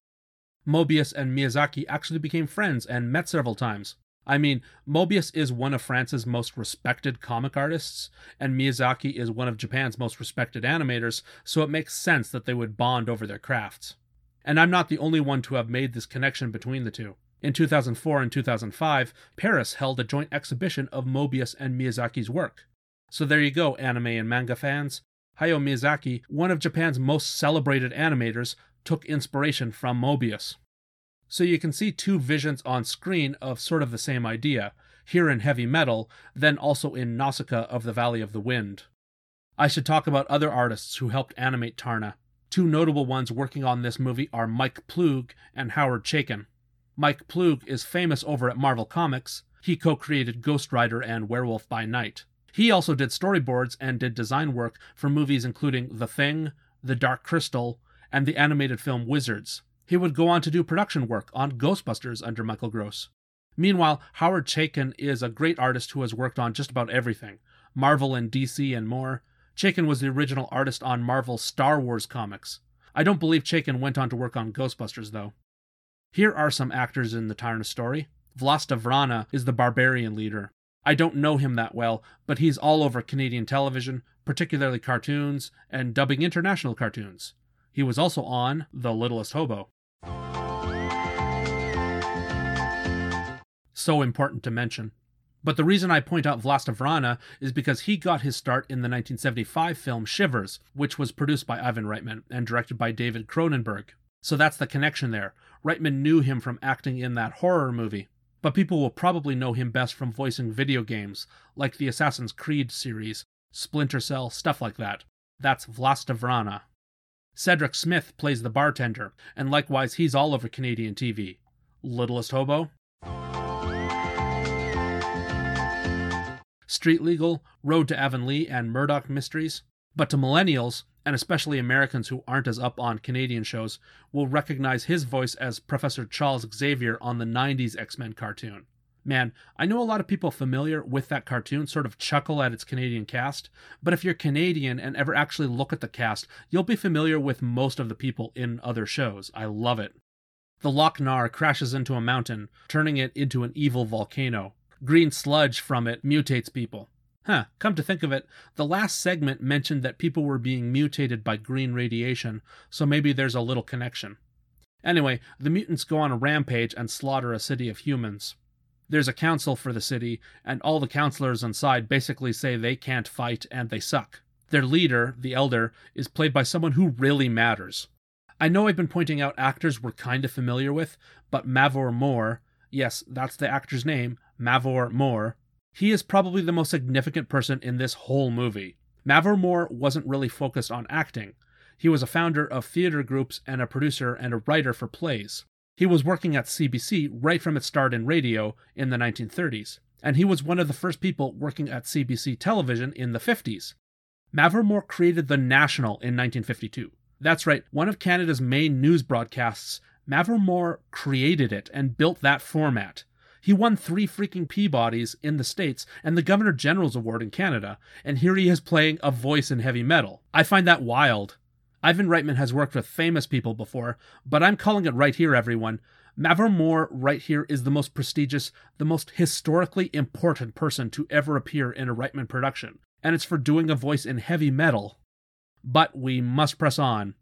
Moebius and Miyazaki actually became friends and met several times. I mean, Moebius is one of France's most respected comic artists, and Miyazaki is one of Japan's most respected animators, so it makes sense that they would bond over their crafts. And I'm not the only one to have made this connection between the two. In two thousand four and two thousand five, Paris held a joint exhibition of Moebius and Miyazaki's work. So there you go, anime and manga fans. Hayao Miyazaki, one of Japan's most celebrated animators, took inspiration from Moebius. So you can see two visions on screen of sort of the same idea, here in Heavy Metal, then also in Nausicaa of the Valley of the Wind. I should talk about other artists who helped animate Tarna. Two notable ones working on this movie are Mike Ploog and Howard Chaykin. Mike Ploog is famous over at Marvel Comics. He co-created Ghost Rider and Werewolf by Night. He also did storyboards and did design work for movies including The Thing, The Dark Crystal, and the animated film Wizards. He would go on to do production work on Ghostbusters under Michael Gross. Meanwhile, Howard Chaykin is a great artist who has worked on just about everything, Marvel and D C and more. Chaykin was the original artist on Marvel's Star Wars comics. I don't believe Chaykin went on to work on Ghostbusters, though. Here are some actors in the Tarna story. Vlasta Vrana is the barbarian leader. I don't know him that well, but he's all over Canadian television, particularly cartoons, and dubbing international cartoons. He was also on The Littlest Hobo. So important to mention. But the reason I point out Vlasta Vrana is because he got his start in the nineteen seventy-five film Shivers, which was produced by Ivan Reitman and directed by David Cronenberg. So that's the connection there. Reitman knew him from acting in that horror movie. But people will probably know him best from voicing video games, like the Assassin's Creed series, Splinter Cell, stuff like that. That's Vlasta Vrana. Cedric Smith plays the bartender, and likewise he's all over Canadian T V. Littlest Hobo, Street Legal, Road to Avonlea, and Murdoch Mysteries. But to millennials, and especially Americans who aren't as up on Canadian shows, will recognize his voice as Professor Charles Xavier on the nineties X-Men cartoon. Man, I know a lot of people familiar with that cartoon sort of chuckle at its Canadian cast, but if you're Canadian and ever actually look at the cast, you'll be familiar with most of the people in other shows. I love it. The Loch Narr crashes into a mountain, turning it into an evil volcano. Green sludge from it mutates people. Huh, come to think of it, the last segment mentioned that people were being mutated by green radiation, so maybe there's a little connection. Anyway, the mutants go on a rampage and slaughter a city of humans. There's a council for the city, and all the councilors inside basically say they can't fight and they suck. Their leader, the elder, is played by someone who really matters. I know I've been pointing out actors we're kind of familiar with, but Mavor Moore, yes, that's the actor's name, Mavor Moore, he is probably the most significant person in this whole movie. Mavor Moore wasn't really focused on acting. He was a founder of theater groups and a producer and a writer for plays. He was working at C B C right from its start in radio in the nineteen thirties, and he was one of the first people working at C B C television in the fifties. Mavor Moore created The National in nineteen fifty-two. That's right, one of Canada's main news broadcasts. Mavor Moore created it and built that format. He won three freaking Peabodys in the States and the Governor General's Award in Canada, and here he is playing a voice in heavy metal. I find that wild. Ivan Reitman has worked with famous people before, but I'm calling it right here, everyone. Mavor Moore right here is the most prestigious, the most historically important person to ever appear in a Reitman production, and it's for doing a voice in heavy metal. But we must press on.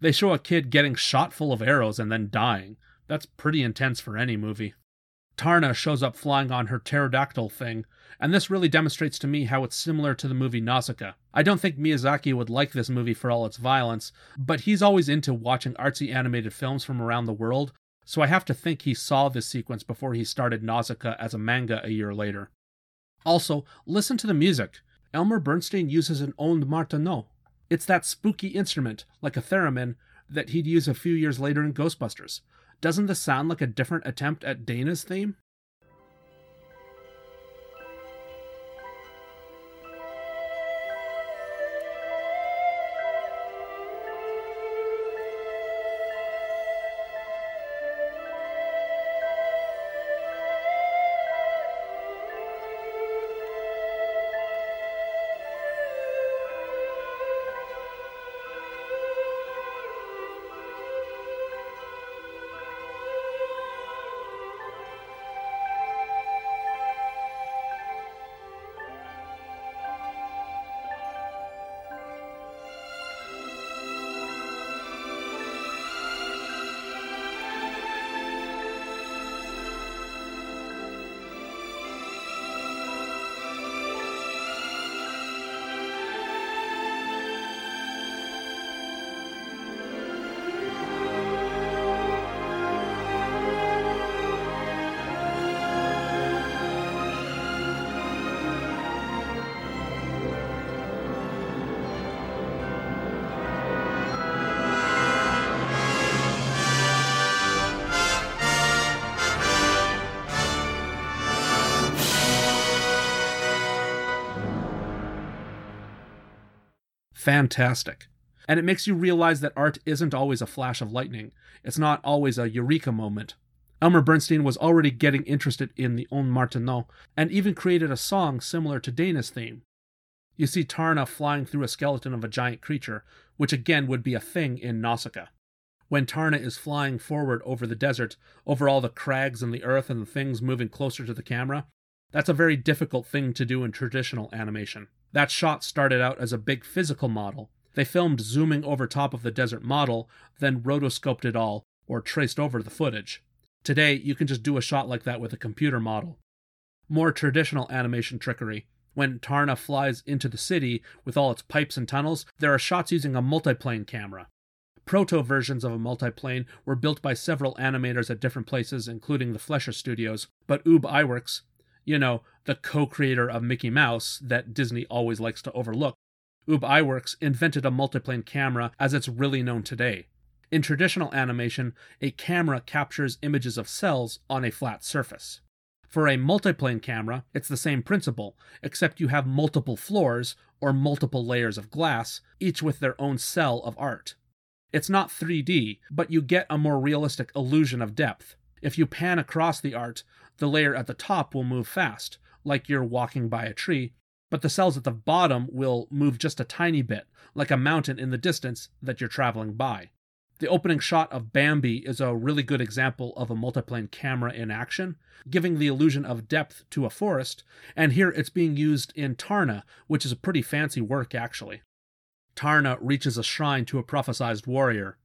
They show a kid getting shot full of arrows and then dying. That's pretty intense for any movie. Tarna shows up flying on her pterodactyl thing, and this really demonstrates to me how it's similar to the movie Nausicaa. I don't think Miyazaki would like this movie for all its violence, but he's always into watching artsy animated films from around the world, so I have to think he saw this sequence before he started Nausicaa as a manga a year later. Also, listen to the music. Elmer Bernstein uses an onde martineau. It's that spooky instrument, like a theremin, that he'd use a few years later in Ghostbusters. Doesn't this sound like a different attempt at Dana's theme? Fantastic. And it makes you realize that art isn't always a flash of lightning. It's not always a eureka moment. Elmer Bernstein was already getting interested in the On Martineau, and even created a song similar to Dana's theme. You see Tarna flying through a skeleton of a giant creature, which again would be a thing in Nausicaa. When Tarna is flying forward over the desert, over all the crags and the earth and the things moving closer to the camera, that's a very difficult thing to do in traditional animation. That shot started out as a big physical model. They filmed zooming over top of the desert model, then rotoscoped it all, or traced over the footage. Today, you can just do a shot like that with a computer model. More traditional animation trickery. When Tarna flies into the city with all its pipes and tunnels, there are shots using a multiplane camera. Proto-versions of a multiplane were built by several animators at different places, including the Fleischer Studios, but Ub Iwerks, you know, the co-creator of Mickey Mouse that Disney always likes to overlook, Ub Iwerks invented a multiplane camera as it's really known today. In traditional animation, a camera captures images of cells on a flat surface. For a multiplane camera, it's the same principle, except you have multiple floors, or multiple layers of glass, each with their own cell of art. It's not three D, but you get a more realistic illusion of depth. If you pan across the art, the layer at the top will move fast, like you're walking by a tree, but the cells at the bottom will move just a tiny bit, like a mountain in the distance that you're traveling by. The opening shot of Bambi is a really good example of a multiplane camera in action, giving the illusion of depth to a forest, and here it's being used in Tarna, which is a pretty fancy work actually. Tarna reaches a shrine to a prophesized warrior.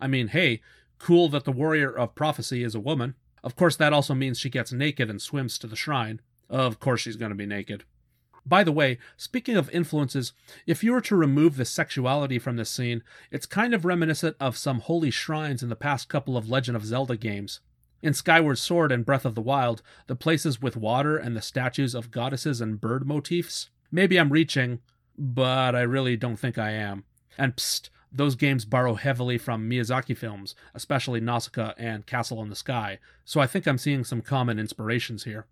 I mean, hey, cool that the warrior of prophecy is a woman. Of course that also means she gets naked and swims to the shrine. Of course she's going to be naked. By the way, speaking of influences, if you were to remove the sexuality from this scene, it's kind of reminiscent of some holy shrines in the past couple of Legend of Zelda games. In Skyward Sword and Breath of the Wild, the places with water and the statues of goddesses and bird motifs. Maybe I'm reaching, but I really don't think I am. And psst, those games borrow heavily from Miyazaki films, especially Nausicaa and Castle in the Sky, so I think I'm seeing some common inspirations here.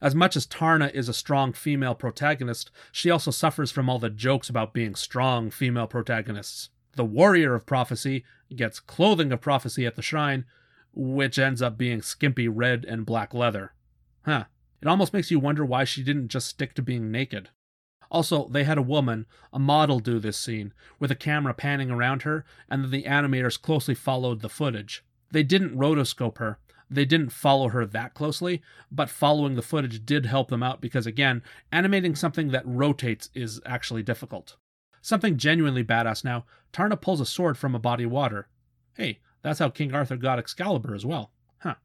As much as Tarna is a strong female protagonist, she also suffers from all the jokes about being strong female protagonists. The warrior of prophecy gets clothing of prophecy at the shrine, which ends up being skimpy red and black leather. Huh. It almost makes you wonder why she didn't just stick to being naked. Also, they had a woman, a model, do this scene, with a camera panning around her, and then the animators closely followed the footage. They didn't rotoscope her. They didn't follow her that closely, but following the footage did help them out because, again, animating something that rotates is actually difficult. Something genuinely badass now, Tarna pulls a sword from a body of water. Hey, that's how King Arthur got Excalibur as well. Huh.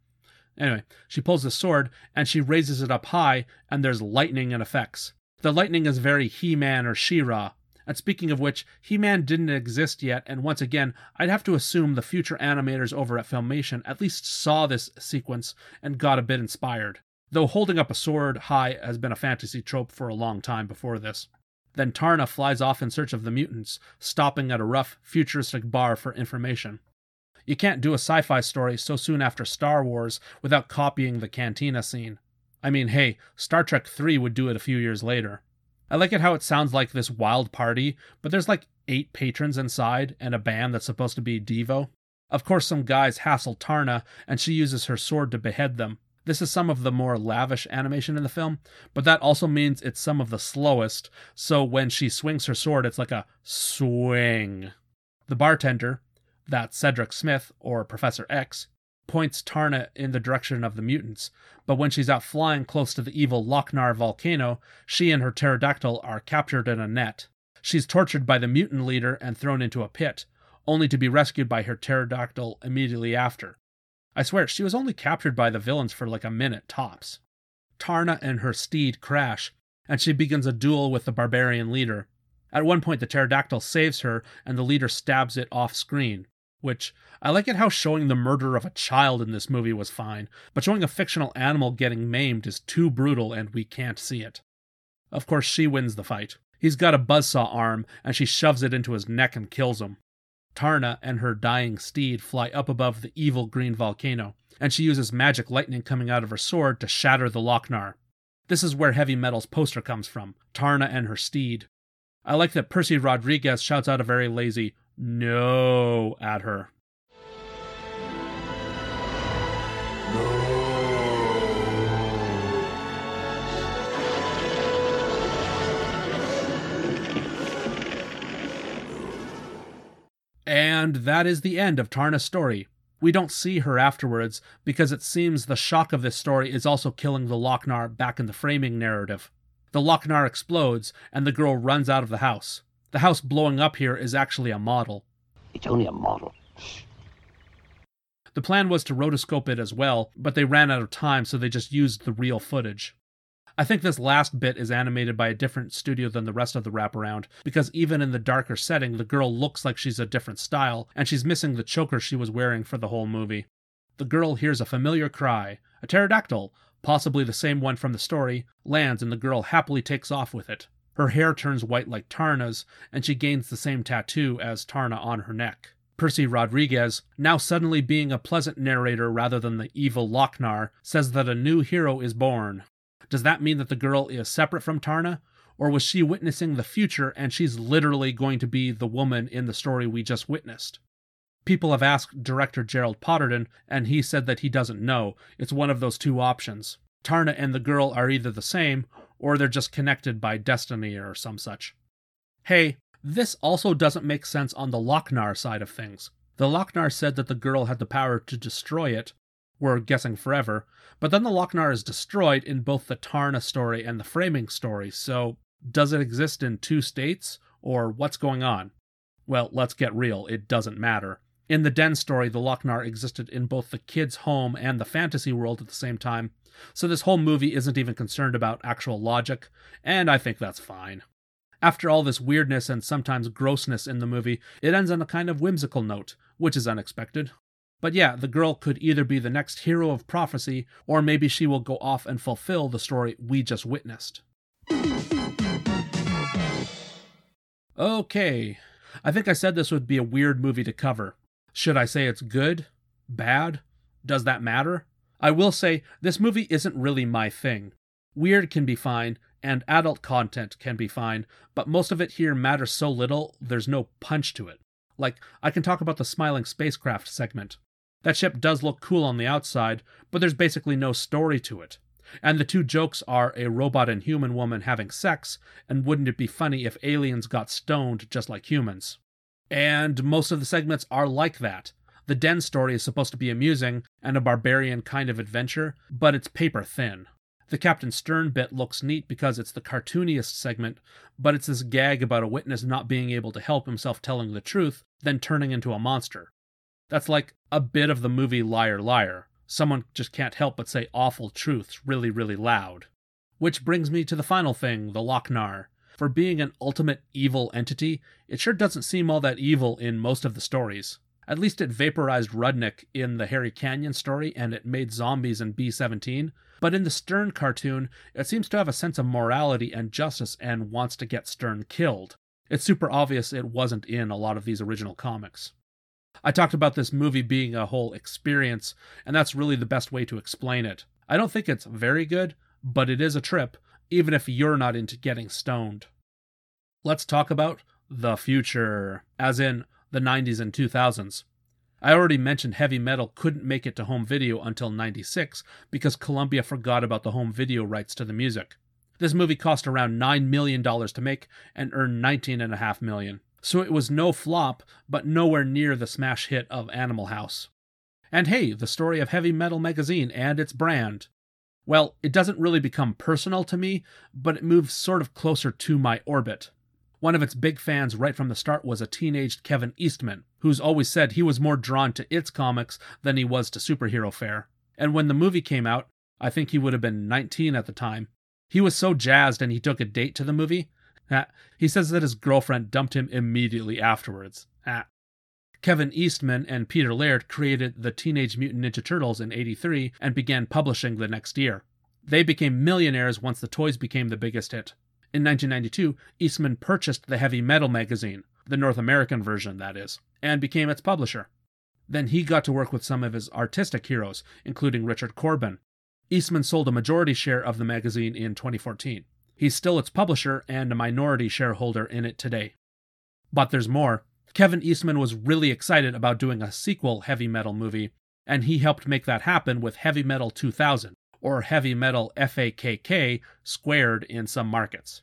Anyway, she pulls the sword, and she raises it up high, and there's lightning and effects. The lightning is very He-Man or She-Ra. And speaking of which, He-Man didn't exist yet, and once again, I'd have to assume the future animators over at Filmation at least saw this sequence and got a bit inspired, though holding up a sword high has been a fantasy trope for a long time before this. Then Tarna flies off in search of the mutants, stopping at a rough, futuristic bar for information. You can't do a sci-fi story so soon after Star Wars without copying the cantina scene. I mean, hey, Star Trek three would do it a few years later. I like it how it sounds like this wild party, but there's like eight patrons inside and a band that's supposed to be Devo. Of course some guys hassle Tarna, and she uses her sword to behead them. This is some of the more lavish animation in the film, but that also means it's some of the slowest, so when she swings her sword it's like a swing. The bartender, that's Cedric Smith, or Professor X, points Tarna in the direction of the mutants, but when she's out flying close to the evil Lochnar volcano, she and her pterodactyl are captured in a net. She's tortured by the mutant leader and thrown into a pit, only to be rescued by her pterodactyl immediately after. I swear, she was only captured by the villains for like a minute tops. Tarna and her steed crash, and she begins a duel with the barbarian leader. At one point, the pterodactyl saves her, and the leader stabs it off-screen. Which, I like it how showing the murder of a child in this movie was fine, but showing a fictional animal getting maimed is too brutal and we can't see it. Of course, she wins the fight. He's got a buzzsaw arm, and she shoves it into his neck and kills him. Tarna and her dying steed fly up above the evil green volcano, and she uses magic lightning coming out of her sword to shatter the Lochnar. This is where Heavy Metal's poster comes from, Tarna and her steed. I like that Percy Rodriguez shouts out a very lazy no at her. And that is the end of Tarna's story. We don't see her afterwards, because it seems the shock of this story is also killing the Lochnar back in the framing narrative. The Lochnar explodes, and the girl runs out of the house. The house blowing up here is actually a model. It's only a model. The plan was to rotoscope it as well, but they ran out of time, so they just used the real footage. I think this last bit is animated by a different studio than the rest of the wraparound, because even in the darker setting, the girl looks like she's a different style, and she's missing the choker she was wearing for the whole movie. The girl hears a familiar cry, a pterodactyl, possibly the same one from the story, lands and the girl happily takes off with it. Her hair turns white like Tarna's, and she gains the same tattoo as Tarna on her neck. Percy Rodriguez, now suddenly being a pleasant narrator rather than the evil Lochnar, says that a new hero is born. Does that mean that the girl is separate from Tarna? Or was she witnessing the future and she's literally going to be the woman in the story we just witnessed? People have asked director Gerald Potterton, and he said that he doesn't know. It's one of those two options. Tarna and the girl are either the same, or they're just connected by destiny or some such. Hey, this also doesn't make sense on the Lochnar side of things. The Lochnar said that the girl had the power to destroy it, we're guessing forever, but then the Lochnar is destroyed in both the Tarna story and the framing story, so does it exist in two states, or what's going on? Well, let's get real, it doesn't matter. In the Den story, the Lochnar existed in both the kids' home and the fantasy world at the same time, so this whole movie isn't even concerned about actual logic, and I think that's fine. After all this weirdness and sometimes grossness in the movie, it ends on a kind of whimsical note, which is unexpected. But yeah, the girl could either be the next hero of prophecy, or maybe she will go off and fulfill the story we just witnessed. Okay, I think I said this would be a weird movie to cover. Should I say it's good? Bad? Does that matter? I will say, this movie isn't really my thing. Weird can be fine, and adult content can be fine, but most of it here matters so little, there's no punch to it. Like, I can talk about the smiling spacecraft segment. That ship does look cool on the outside, but there's basically no story to it. And the two jokes are a robot and human woman having sex, and wouldn't it be funny if aliens got stoned just like humans? And most of the segments are like that. The Den story is supposed to be amusing and a barbarian kind of adventure, but it's paper thin. The Captain Stern bit looks neat because it's the cartooniest segment, but it's this gag about a witness not being able to help himself telling the truth, then turning into a monster. That's like a bit of the movie Liar Liar. Someone just can't help but say awful truths really, really loud. Which brings me to the final thing, the Lochnar. For being an ultimate evil entity, it sure doesn't seem all that evil in most of the stories. At least it vaporized Rudnick in the Harry Canyon story, and it made zombies in B seventeen, but in the Stern cartoon, it seems to have a sense of morality and justice and wants to get Stern killed. It's super obvious it wasn't in a lot of these original comics. I talked about this movie being a whole experience, and that's really the best way to explain it. I don't think it's very good, but it is a trip, even if you're not into getting stoned. Let's talk about the future, as in the nineties and two thousands. I already mentioned Heavy Metal couldn't make it to home video until ninety-six because Columbia forgot about the home video rights to the music. This movie cost around nine million dollars to make and earned nineteen point five million dollars, so it was no flop, but nowhere near the smash hit of Animal House. And hey, the story of Heavy Metal magazine and its brand. Well, it doesn't really become personal to me, but it moves sort of closer to my orbit. One of its big fans right from the start was a teenaged Kevin Eastman, who's always said he was more drawn to its comics than he was to superhero fare. And when the movie came out, I think he would have been nineteen at the time, he was so jazzed and he took a date to the movie. He says that his girlfriend dumped him immediately afterwards. Kevin Eastman and Peter Laird created the Teenage Mutant Ninja Turtles in eighty-three and began publishing the next year. They became millionaires once the toys became the biggest hit. In nineteen ninety-two, Eastman purchased the Heavy Metal magazine, the North American version, that is, and became its publisher. Then he got to work with some of his artistic heroes, including Richard Corbin. Eastman sold a majority share of the magazine in twenty fourteen. He's still its publisher and a minority shareholder in it today. But there's more. Kevin Eastman was really excited about doing a sequel Heavy Metal movie, and he helped make that happen with Heavy Metal two thousand, or Heavy Metal F A K K squared in some markets.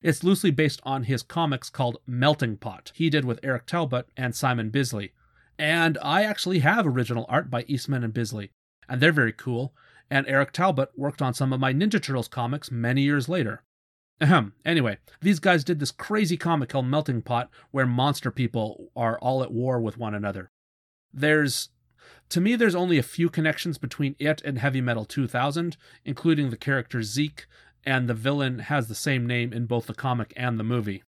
It's loosely based on his comics called Melting Pot he did with Eric Talbot and Simon Bisley. And I actually have original art by Eastman and Bisley, and they're very cool, and Eric Talbot worked on some of my Ninja Turtles comics many years later. Ahem. Anyway, these guys did this crazy comic called Melting Pot where monster people are all at war with one another. There's... To me, there's only a few connections between it and Heavy Metal two thousand, including the character Zeke, and the villain has the same name in both the comic and the movie.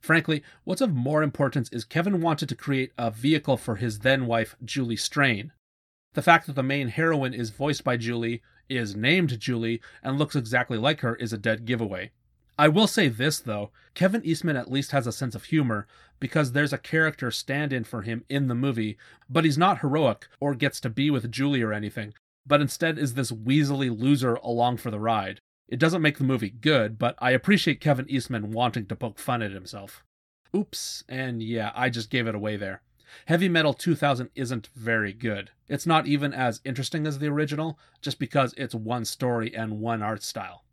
Frankly, what's of more importance is Kevin wanted to create a vehicle for his then-wife, Julie Strain. The fact that the main heroine is voiced by Julie, is named Julie, and looks exactly like her is a dead giveaway. I will say this, though. Kevin Eastman at least has a sense of humor, because there's a character stand-in for him in the movie, but he's not heroic or gets to be with Julie or anything, but instead is this weaselly loser along for the ride. It doesn't make the movie good, but I appreciate Kevin Eastman wanting to poke fun at himself. Oops, and yeah, I just gave it away there. Heavy Metal two thousand isn't very good. It's not even as interesting as the original, just because it's one story and one art style.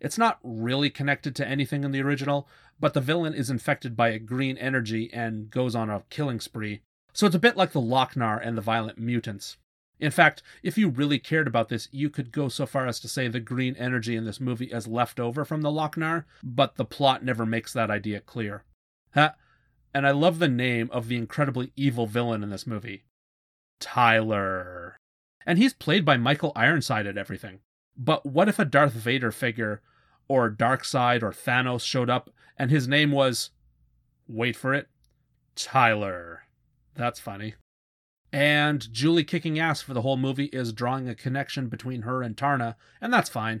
It's not really connected to anything in the original, but the villain is infected by a green energy and goes on a killing spree, so it's a bit like the Lochnar and the Violent Mutants. In fact, if you really cared about this, you could go so far as to say the green energy in this movie is left over from the Lochnar, but the plot never makes that idea clear. Ha! And I love the name of the incredibly evil villain in this movie. Tyler. And he's played by Michael Ironside at everything. But what if a Darth Vader figure or Darkseid or Thanos showed up, and his name was, wait for it, Tyler. That's funny. And Julie kicking ass for the whole movie is drawing a connection between her and Tarna, and that's fine.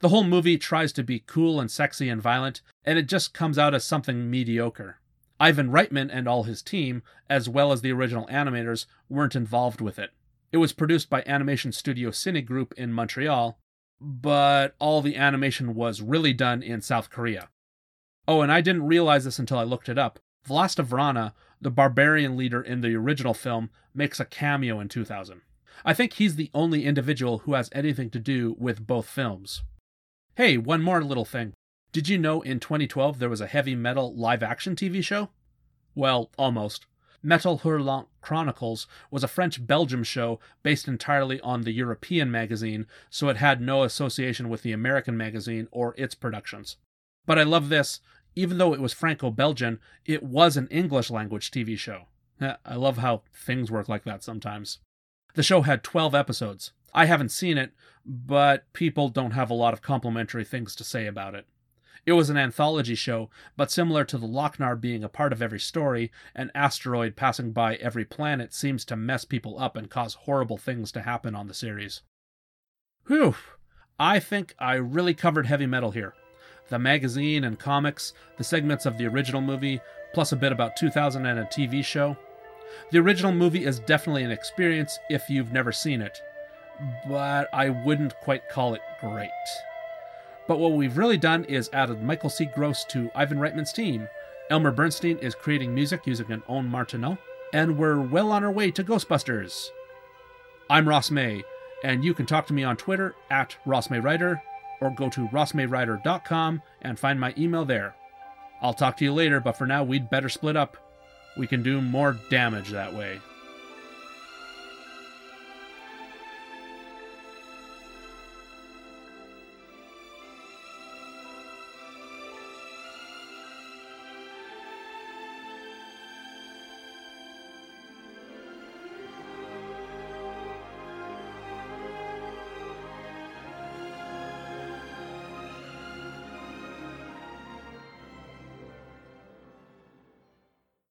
The whole movie tries to be cool and sexy and violent, and it just comes out as something mediocre. Ivan Reitman and all his team, as well as the original animators, weren't involved with it. It was produced by animation studio Cinegroup in Montreal, but all the animation was really done in South Korea. Oh, and I didn't realize this until I looked it up. Vlasta Vrana, the barbarian leader in the original film, makes a cameo in two thousand. I think he's the only individual who has anything to do with both films. Hey, one more little thing. Did you know in twenty twelve there was a Heavy Metal live-action T V show? Well, almost. Metal Hurlant Chronicles was a French-Belgium show based entirely on the European magazine, so it had no association with the American magazine or its productions. But I love this. Even though it was Franco-Belgian, it was an English-language T V show. I love how things work like that sometimes. The show had twelve episodes. I haven't seen it, but people don't have a lot of complimentary things to say about it. It was an anthology show, but similar to the Lochnar being a part of every story, an asteroid passing by every planet seems to mess people up and cause horrible things to happen on the series. Whew! I think I really covered Heavy Metal here. The magazine and comics, the segments of the original movie, plus a bit about two thousand and a T V show. The original movie is definitely an experience if you've never seen it, but I wouldn't quite call it great. But what we've really done is added Michael C. Gross to Ivan Reitman's team. Elmer Bernstein is creating music using an own Martineau, and we're well on our way to Ghostbusters. I'm Ross May, and you can talk to me on Twitter at RossMayWriter, or go to ross may writer dot com and find my email there. I'll talk to you later, but for now we'd better split up. We can do more damage that way.